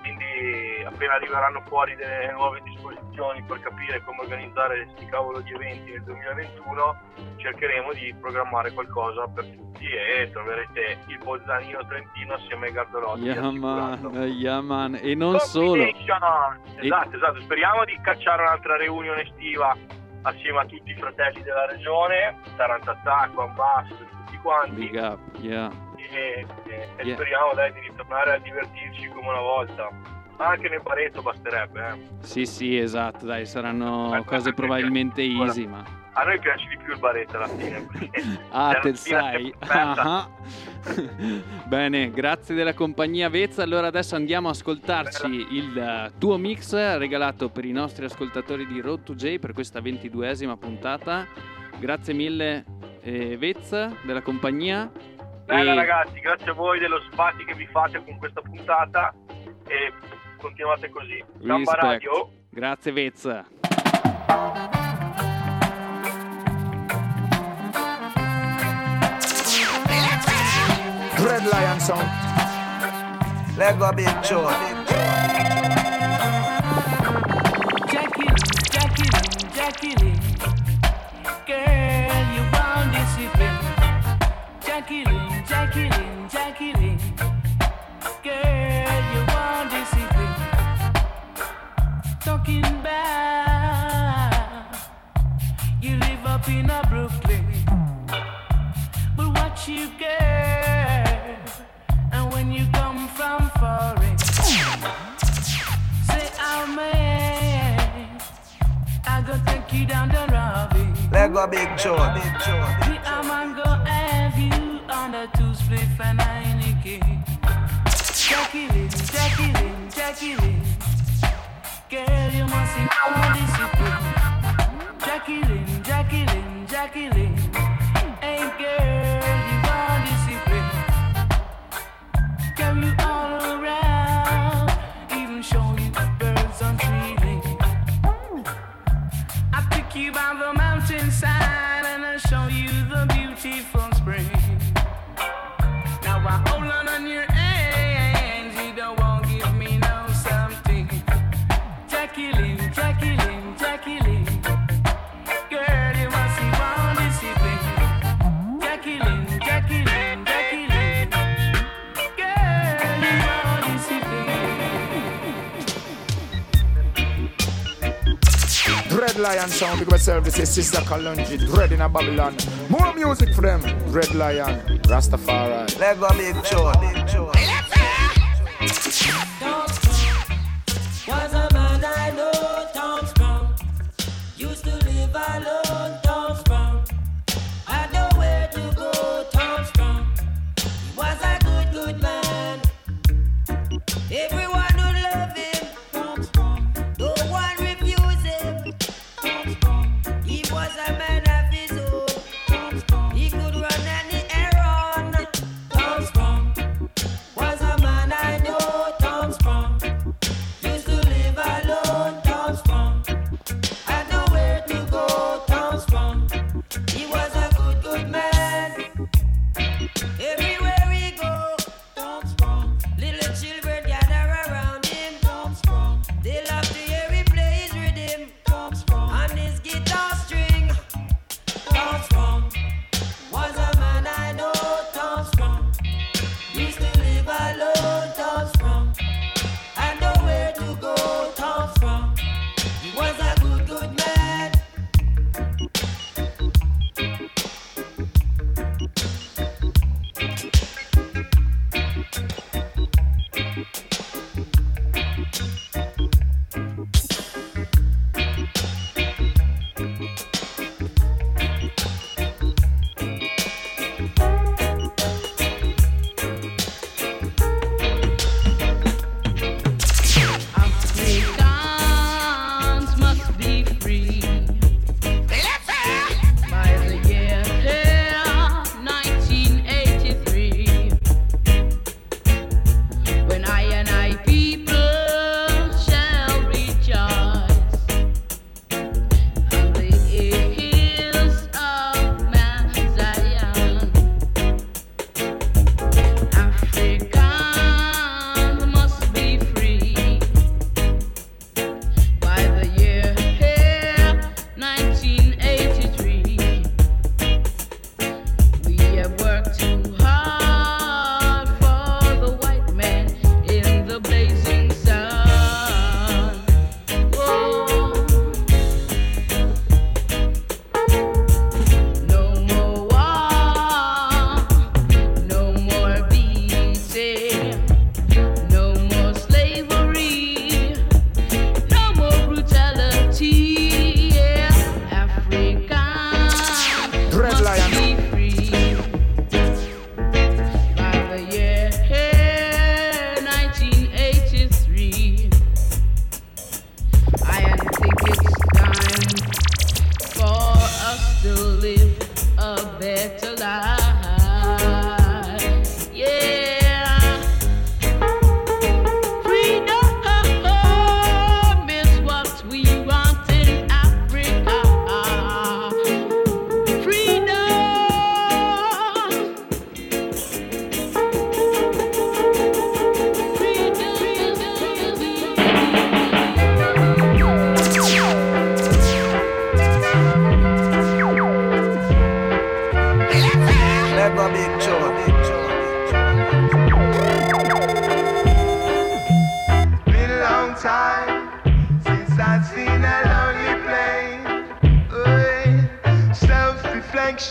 Quindi appena arriveranno fuori delle nuove disposizioni per capire come organizzare questi cavolo di eventi nel duemilaventuno, cercheremo di programmare qualcosa per tutti, e troverete il Bolzanino Trentino assieme ai Gardolotti. Yeah man, yeah man. E non solo, esatto, esatto, speriamo di cacciare un'altra riunione estiva assieme a tutti i fratelli della regione, Tarantatà, Guambas, tutti quanti. Big up, yeah. E, e, e yeah. speriamo, dai, di ritornare a divertirci come una volta. Anche nel paretto basterebbe, eh. Sì, sì, esatto, dai, saranno eh, cose probabilmente piace. Easy, ma a noi piace di più il baretto alla fine. Ah, te sai. Uh-huh. Bene, grazie della compagnia, Vezza. Allora adesso andiamo a ascoltarci Bella. il uh, tuo mix regalato per i nostri ascoltatori di Road to Jay per questa ventiduesima puntata. Grazie mille, eh, Vezza, della compagnia. Bella, ragazzi, grazie a voi dello spazio che vi fate con questa puntata, e continuate così. Gamba Radio. Grazie Vezza. Dread Lion Song. Leggo a Biccio. Jackie, Jackie, Jackie Lee. Girl, you want discipline. Jacqueline, Jacqueline, Jacqueline, girl, you want discipline. Talking bad, you live up in a Brooklyn. But watch you, girl, and when you come from foreign, say, I'm man, I go take you down the lobby. Let go, big chore, big chore. The Amman go have you on the two split for nine again. Jacqueline, Jacqueline, Jacqueline, girl, you must ignore discipline. Jacqueline, Jacqueline, Jacqueline, hey girl, you want discipline. Carry you all around, even show you the birds on trees. You by the mountainside, and I'll show you the beautiful spring. Now I hold on on your hands, you don't want to give me no something. Jacqueline, Jacqueline, Jacqueline, girl, you must be born disciplined. Jacqueline, Jacqueline, Jacqueline, girl, you want discipline. Dread Lion Sound, big services, Sister Kalonji, Dread in a Babylon. More music for them, Dread Lion, Rastafari. Let go big chore, big chore. Was a man I know, Tom Strong. Used to live alone, Tom Strong. I know where to go, Tom Strong. He was a good, good man. Everyone would love him, Tom Strong. No one refused him. He was a man of his own. He could run any errand. Tom Strong was a man I know. Tom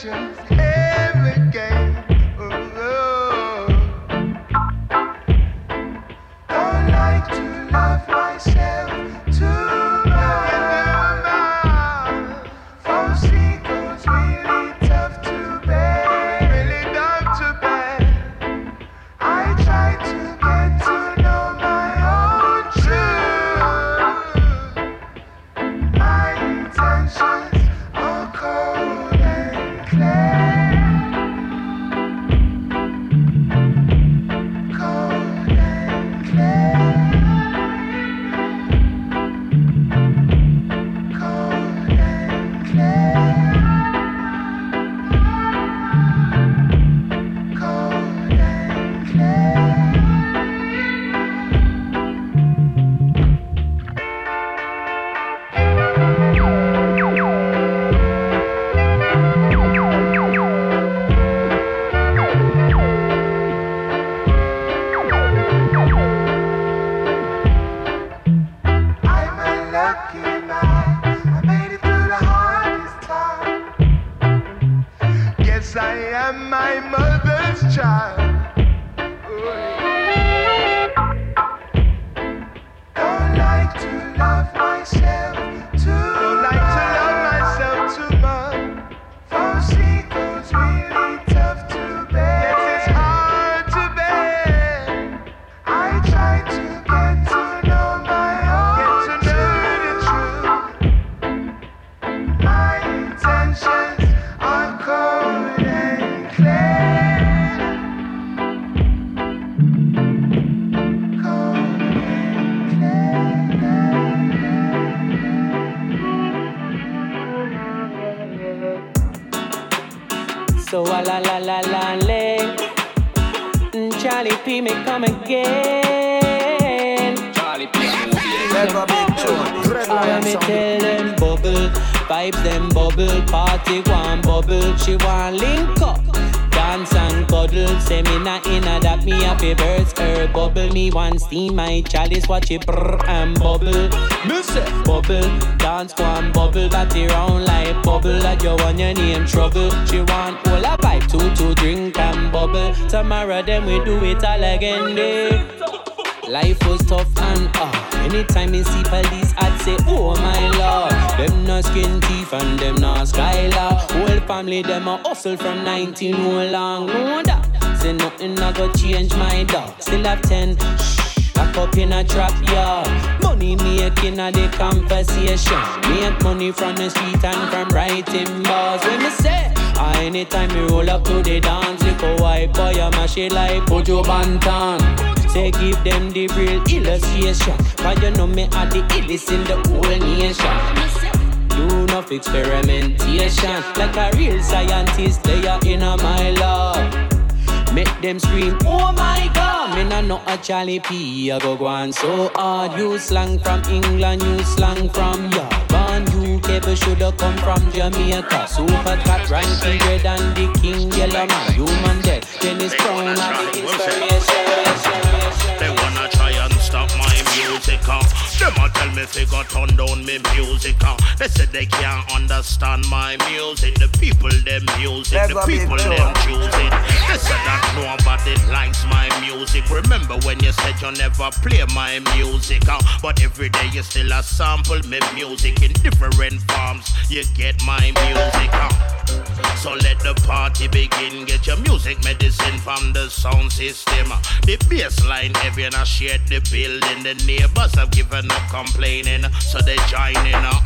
Meditations, every game of love. Don't like to love myself too much. For secrets really tough to bear, really tough to bear. I try to get to know my own truth. My intentions. My chalice watch it brrr and bubble. Music bubble, dance go and bubble, batty round like bubble. That you want your name trouble. She want all a vibe too to drink and bubble. Tomorrow then we do it all again day. Life was tough and uh anytime you see police I'd say oh my lord. Them no skin teeth and them no skylar. Whole family them a hustle from nineteen whole long. No doubt say nothing I go change my dog. Still have ten. Back up in a trap, yeah. Money making a the conversation. Make money from the street and from writing bars. When me say, ah, anytime you roll up to the dance, you go wipe boy, you mash it like Buju Banton. Say give them the real illustration. Cause you know me are the illest in the whole nation. Do enough experimentation. Like a real scientist, they are in my love. Make them scream, oh my god. Me nah know a Charlie P, I go go on so hard. You slang from England, you slang from Japan. You cable shoulda come from Jamaica. Super cat, ranking red and the king yellow man. You man dead, Dennis Brown and the inspiration. They wanna try and stop my music, huh? Them a tell me they got turned down me music, huh? They said they can't understand my music. The people them music, That's the people them choose it. They said that nobody likes my music. Remember when you said you never play my music, huh? But every day you still a sample me music. In different forms you get my music, huh? So let the party begin. Get your music medicine from the sound system, huh? The bass line heavy and I shared the building. The neighbors have given up complaining, so they joining up.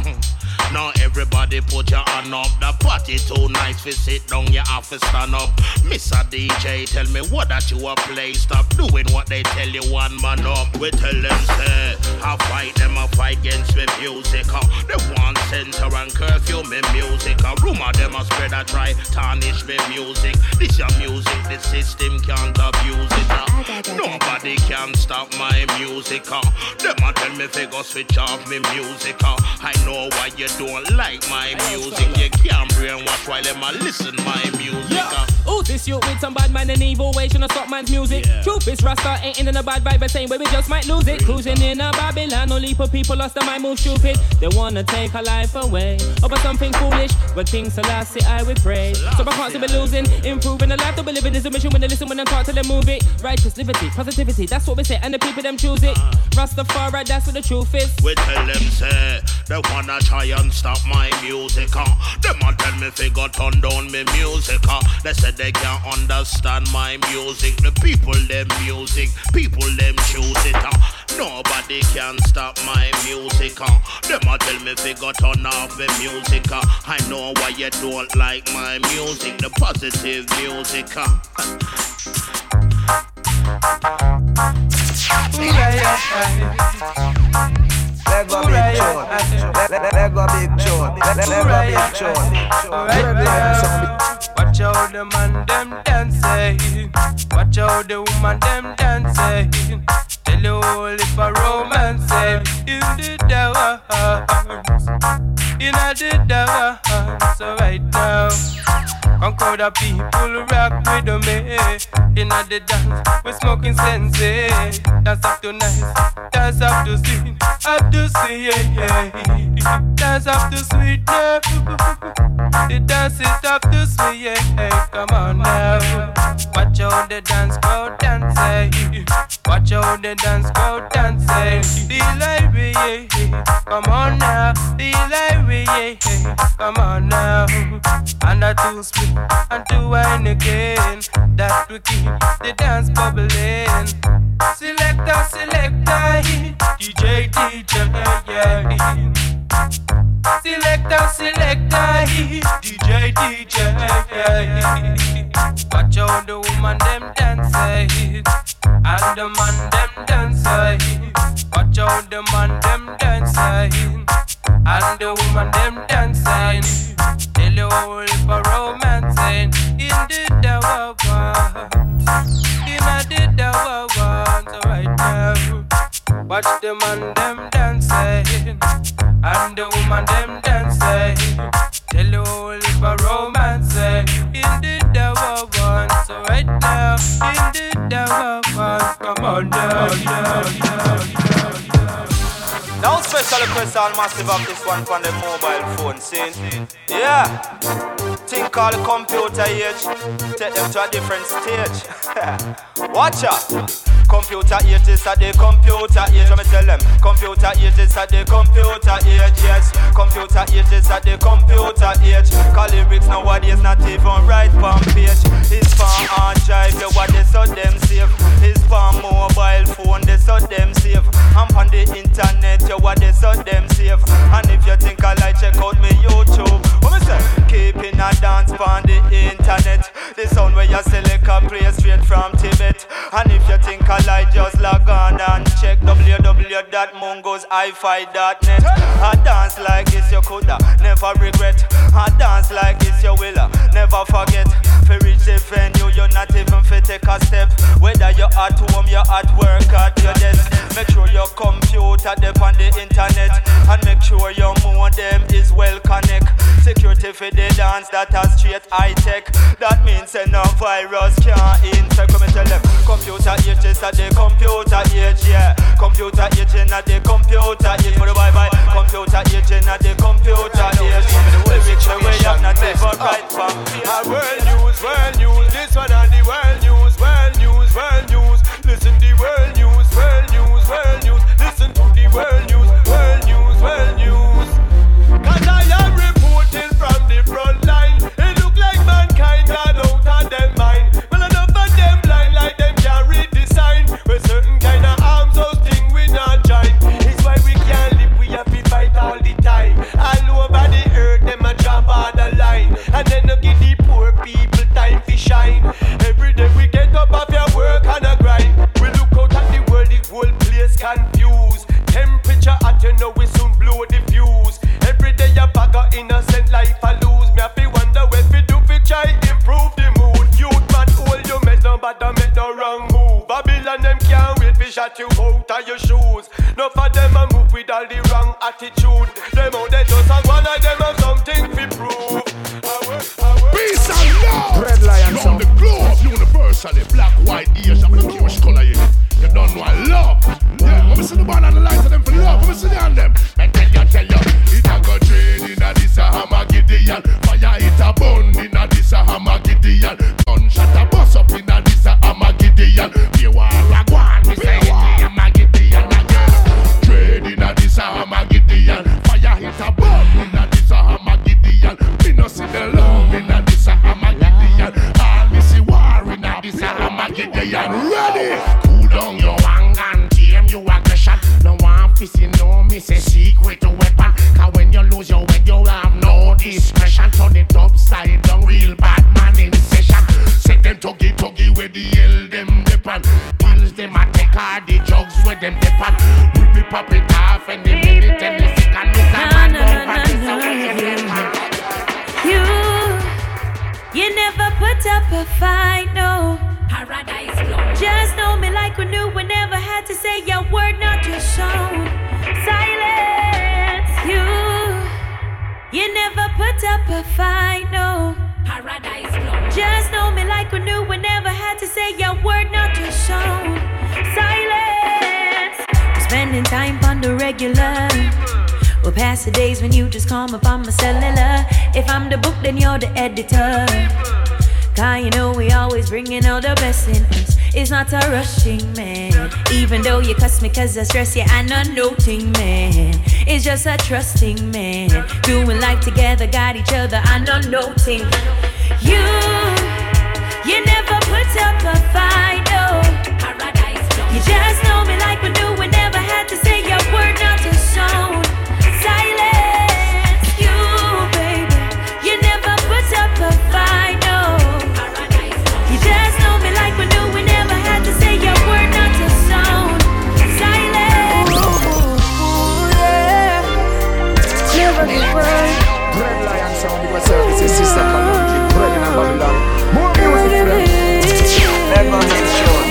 Now everybody put your hand up. The party too nice, we sit down, you have to stand up. Mister D J, tell me what that you a play. Stop doing what they tell you, one man up. We tell them, say, I fight them, I fight against me music. Huh? They want censor and curfew me music. Huh? Rumor them a spread, I try tarnish me music. This your music, the system can't abuse it. Huh? Nobody can stop my music. Huh? Them a tell me they go switch off me music. Huh? I know why you don't like my music. You can't brainwash while them a listen my music. Yeah. Ooh, this youth with some bad man and evil ways, trying to stop man's music. Yeah. Truth is, Rasta ain't in a bad vibe, but same way we just might lose it. Cruising in a Babylon, only for people lost their mind, move stupid. They wanna take our life away over something foolish, but King Selassie I would pray. So I can't see me losing, improving the life that we living is a mission. When they listen, when I talk till they move it. Righteous liberty, positivity, that's what we say, and the people them choose it. Rastafari, that's what the truth is. We tell them say they wanna try and stop my music. Uh. Them a tell me they got turned down me music. Uh. They said they can't understand my music. The people them music, people them choose it. Uh. Nobody can stop my music. Uh. Them a tell me they got turned off me music. Uh. I know why you don't like my music, the positive music. Uh. Let go big tune, let go big tune, let go big tune. Watch out the man them dancing, watch out the woman them dancing. Tell you all if a romance, you did that one, you not did that one. So right now, concord the people rock with the me. You not the dance, we smoking sensei. Dance up to nice, dance up to sweet, up to see, yeah, yeah. Dance up to sweet, yeah. The dance it up to sweet, yeah. Come on now, watch out the dance crowd dancing. Watch out the dance crowd dancing. The library, yeah. Come on now, the library, yeah. Come on now, and I two split and two wine again. That we keep the dance bubbling. Selector, selector, D J, D J, yeah. Selector, selector, D J, D J, yeah. Watch out the woman them dancing, and the man them dancing. Watch out the man them dancing, and the woman them dancing. Tell you all for romancing in the devil. I did the world once right now. Watch the man them dancing, and the woman them dancing. Tell you all if a romance in the devil once right now. In the devil once, come on down, down, down, down. Now special request all massive up this one from the mobile phone scene. Yeah. Think called computer age. Take them to a different stage. Watch out. Computer age is at the computer age. Let me tell them. Computer age is at the computer age. Yes. Computer age is at the computer age. Call lyrics nowadays not even right from page. It's for hard drive. The what they saw them safe. It's for mobile phone. They saw them safe. I'm on the internet. What they saw them safe. And if you think I like, check out me YouTube. What me say? Keeping a dance on the internet. The sound where you select a play straight from Tibet. And if you think I like, just log on and check w w w dot mongos hi fi dot net. A dance like this you coulda never regret. A dance like this you will never forget. For reach the venue you're not even for take a step. Whether you're at home, you're at work, at your desk. Make sure your computer depends on the internet, and make sure your more them is well connect. Security for the dance that has straight high tech. That means no virus can't enter. Come and tell them. Computer age is at the computer age, yeah. Computer age is at the computer age. For the bye bye. Computer age is at the computer age. The rich way I'm not ever right from. Our world news, world news. This one and the world news, world news, world news. Listen the world news, world news, world news. Listen to the world. World news, world news, world news. Cause I am reporting from the front line. It look like mankind got out of them mind. Well, enough of them blind like them can't read the sign. We're certain kind of arms, those things we not join. It's why we can't live, we have to fight all the time. All over the earth, them a drop on the line. And then they give the poor people time to shine. Every day we get up off your work and a grind. We look out at the world, the whole place confused. Temperature at you know we soon blow the fuse. Every day a bag of innocent life I lose. Me have to wonder what we do fi try improve the mood. Youth man old you mess no bad and make no wrong move. Babylon them can't wait fi shot you out of your shoes. No for them a move with all the wrong attitude. Them out they just and one of them have something fi prove. Peace and love. Dread Lion sound Gideon. Fire hit a ball, inna this a hammer Gideon. Me no see the love inna this a hammer Gideon. All me see war inna this a hammer Gideon. Ready? Cool down your anger and tame your aggression. No one fissy know me say secret to weapon. 'Cause when you lose your way, you have no discretion. Turn it upside down, real bad man in session. Set them tuggy tuggy where the hell them depend. Pills them a take all the drugs where them depend. We be pop it off and they minute and the second. No, no, no, no. You, you never put up a fight, no. Paradise Club. Just know me like we knew. We never had to say your word, not your song. Silence, you. You never put up a fight, no. Paradise Club. Just know me like we knew. We never had to say your word, not your song. Silence. We're spending time on the regular. We'll pass the days when you just call me on my cellular. If I'm the book, then you're the editor. 'Cause you know we always bringing all the best in us. It's not a rushing, man. Even though you cuss me 'cause I stress you, I'm not noting, man. It's just a trusting, man. Doing life together, got each other, I'm not noting. You, you never put up a fight, no. You just know me like we knew. We never had to say your word, not to sound. Silence, you, baby. You never put up a fight, no. You just know me like we knew. We never had to say your word, not to sound. Silence. Ooh, ooh, yeah. Never be right. Dread Lion Sound, your service is sister community. Dread in Babylon. More music, friend. Never get shown.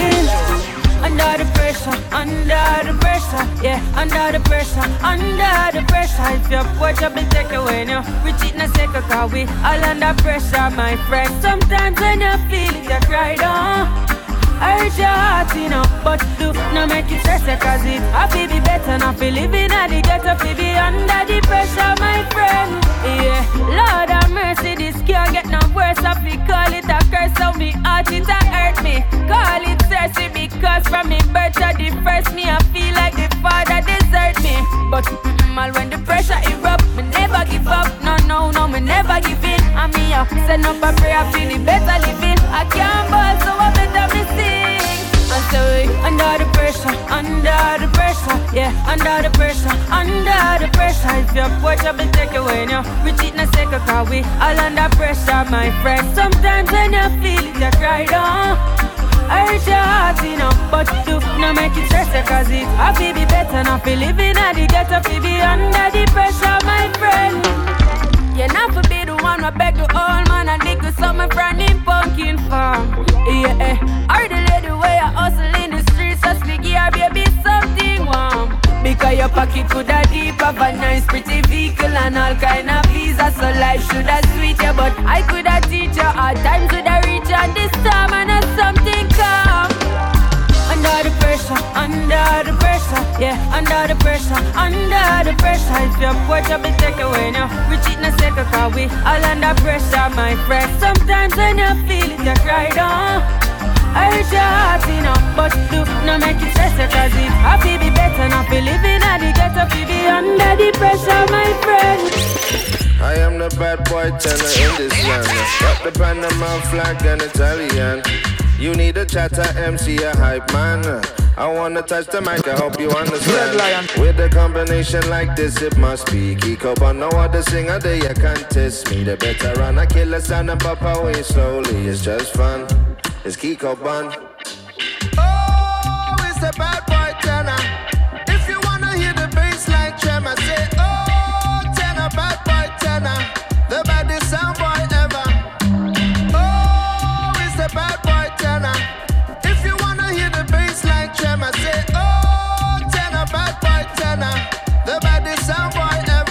Under the pressure, under the pressure. Yeah, under the pressure, under the pressure. If your watch up and take away now, we cheat in a second 'cause we all under pressure, my friend. Sometimes when you feel it, you cry down. Hurt your heart, you know, but do not make it stress you 'cause it happy be better. Not be living at the ghetto, fi be under the pressure, my friend. Yeah, Lord have mercy, this can't get no worse. I fi call it a curse, so me heart it a hurt me. Call it stress because from me birth to the first me, I feel like the father desert me. But all when the pressure erupt, me never give up. No, no, no, me never give in. I mean, I send up a prayer, feel it better living. I can't ball, so I better be seen. Under the pressure, under the pressure, yeah, under the pressure, under the pressure. If your watch up and take away now, we cheat in a second 'cause we all under pressure, my friend. Sometimes when you feel it, you cry down. Hurt your heart, you know, but do not make it stress you 'cause it happy be better. Not be living at the ghetto, fi be under the pressure, my friend. You're not for be the one who beg the old man and nigga some my friend in pumpkin farm. Yeah, eh. Or the lady way I hustle in the streets, just figure baby something warm. Because your pocket could have deep of a nice pretty vehicle and all kind of visa, so life should have sweet you. But I could have teach you all time to the reach and this time and have something come. Under the pressure, under the pressure, yeah, under the pressure, under the pressure. If your watch up and take away now, we cheat in a second 'cause we all under pressure, my friend. Sometimes when you feel it, you cry down. Hurt your heart, you know, but do not make it stress you 'cause it happy be better. Not be living at the ghetto, fi be under the pressure, my friend. I am the bad boy tenor in this land. Got the Panama flag and Italian. You need a chatter M C, a hype man. I wanna touch the mic, I hope you understand. Dread Lion. With a combination like this, it must be geek up on no other singer there, you can't test me. The better run, I kill a sound and pop away slowly. It's just fun, it's geek up on. Oh, it's the bad boy tenor. If you wanna hear the bass line tremor, say oh, tenor, bad boy tenor. The baddest sound boy ever. Oh, it's the bad boy. If you wanna hear the bass line tremor, say oh, tenor, bad boy tenor, the baddest sound boy ever.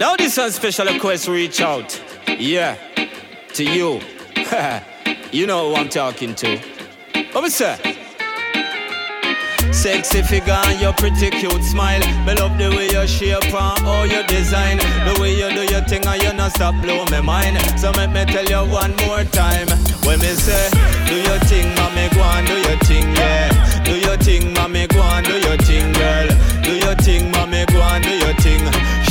Now this one special request reach out. Yeah. to you. You know who I'm talking to. What we say? Sexy figure and your pretty cute smile. Me love the way you shape and all your design. The way you do your thing and you not stop blow me mind. So make me tell you one more time. When me say, do your thing, mommy, go on, do your thing, yeah. Do your thing, mommy, go on, do your thing, girl. Do your thing, mommy, go on, do your thing.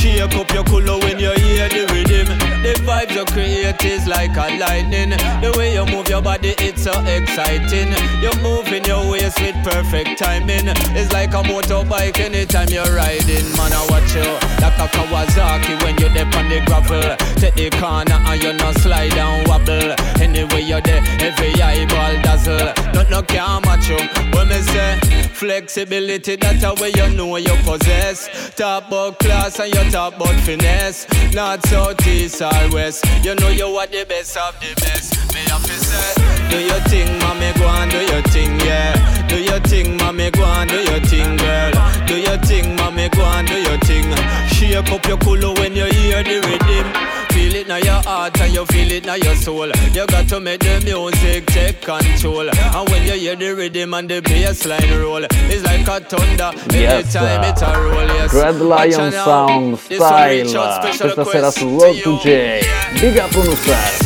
Shake up your culo when you hear the rhythm. The vibes you create is like a lightning. The way you move your body, it's so exciting. You're moving your waist with perfect timing. It's like a motorbike anytime you're riding. Man, I watch you like a Kawasaki when you're there on the gravel. Take the corner and you not slide and wobble. Anyway you're there, every eyeball dazzle. Nothing no can match you. When me say flexibility, that's a way you know you possess. Top about class and you talk about finesse. North, south, east or west, you know you are the best of the best. Me have to say, do your thing, mommy, go on, do your thing, yeah. Do your thing, mommy, go on, do your thing, girl. Do your thing, mommy, go on, do your thing. Shake up your culo when you hear the rhythm. Feel it now your heart and you feel it now your soul. You got to make the music take control. And when you hear the rhythm and the bass line roll, it's like a thunder. Yes, Dread Lion Sound Style questa sera su Road to Jay. Big up on yourself.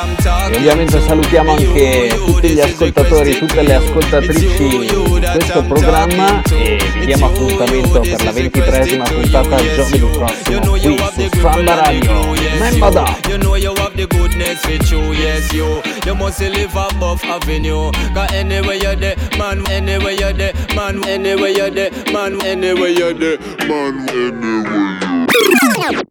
E ovviamente salutiamo anche tutti gli ascoltatori, tutte le ascoltatrici di questo programma e vi diamo appuntamento per la ventitreesima puntata giovedì prossimo qui su Samba Radio. Membada!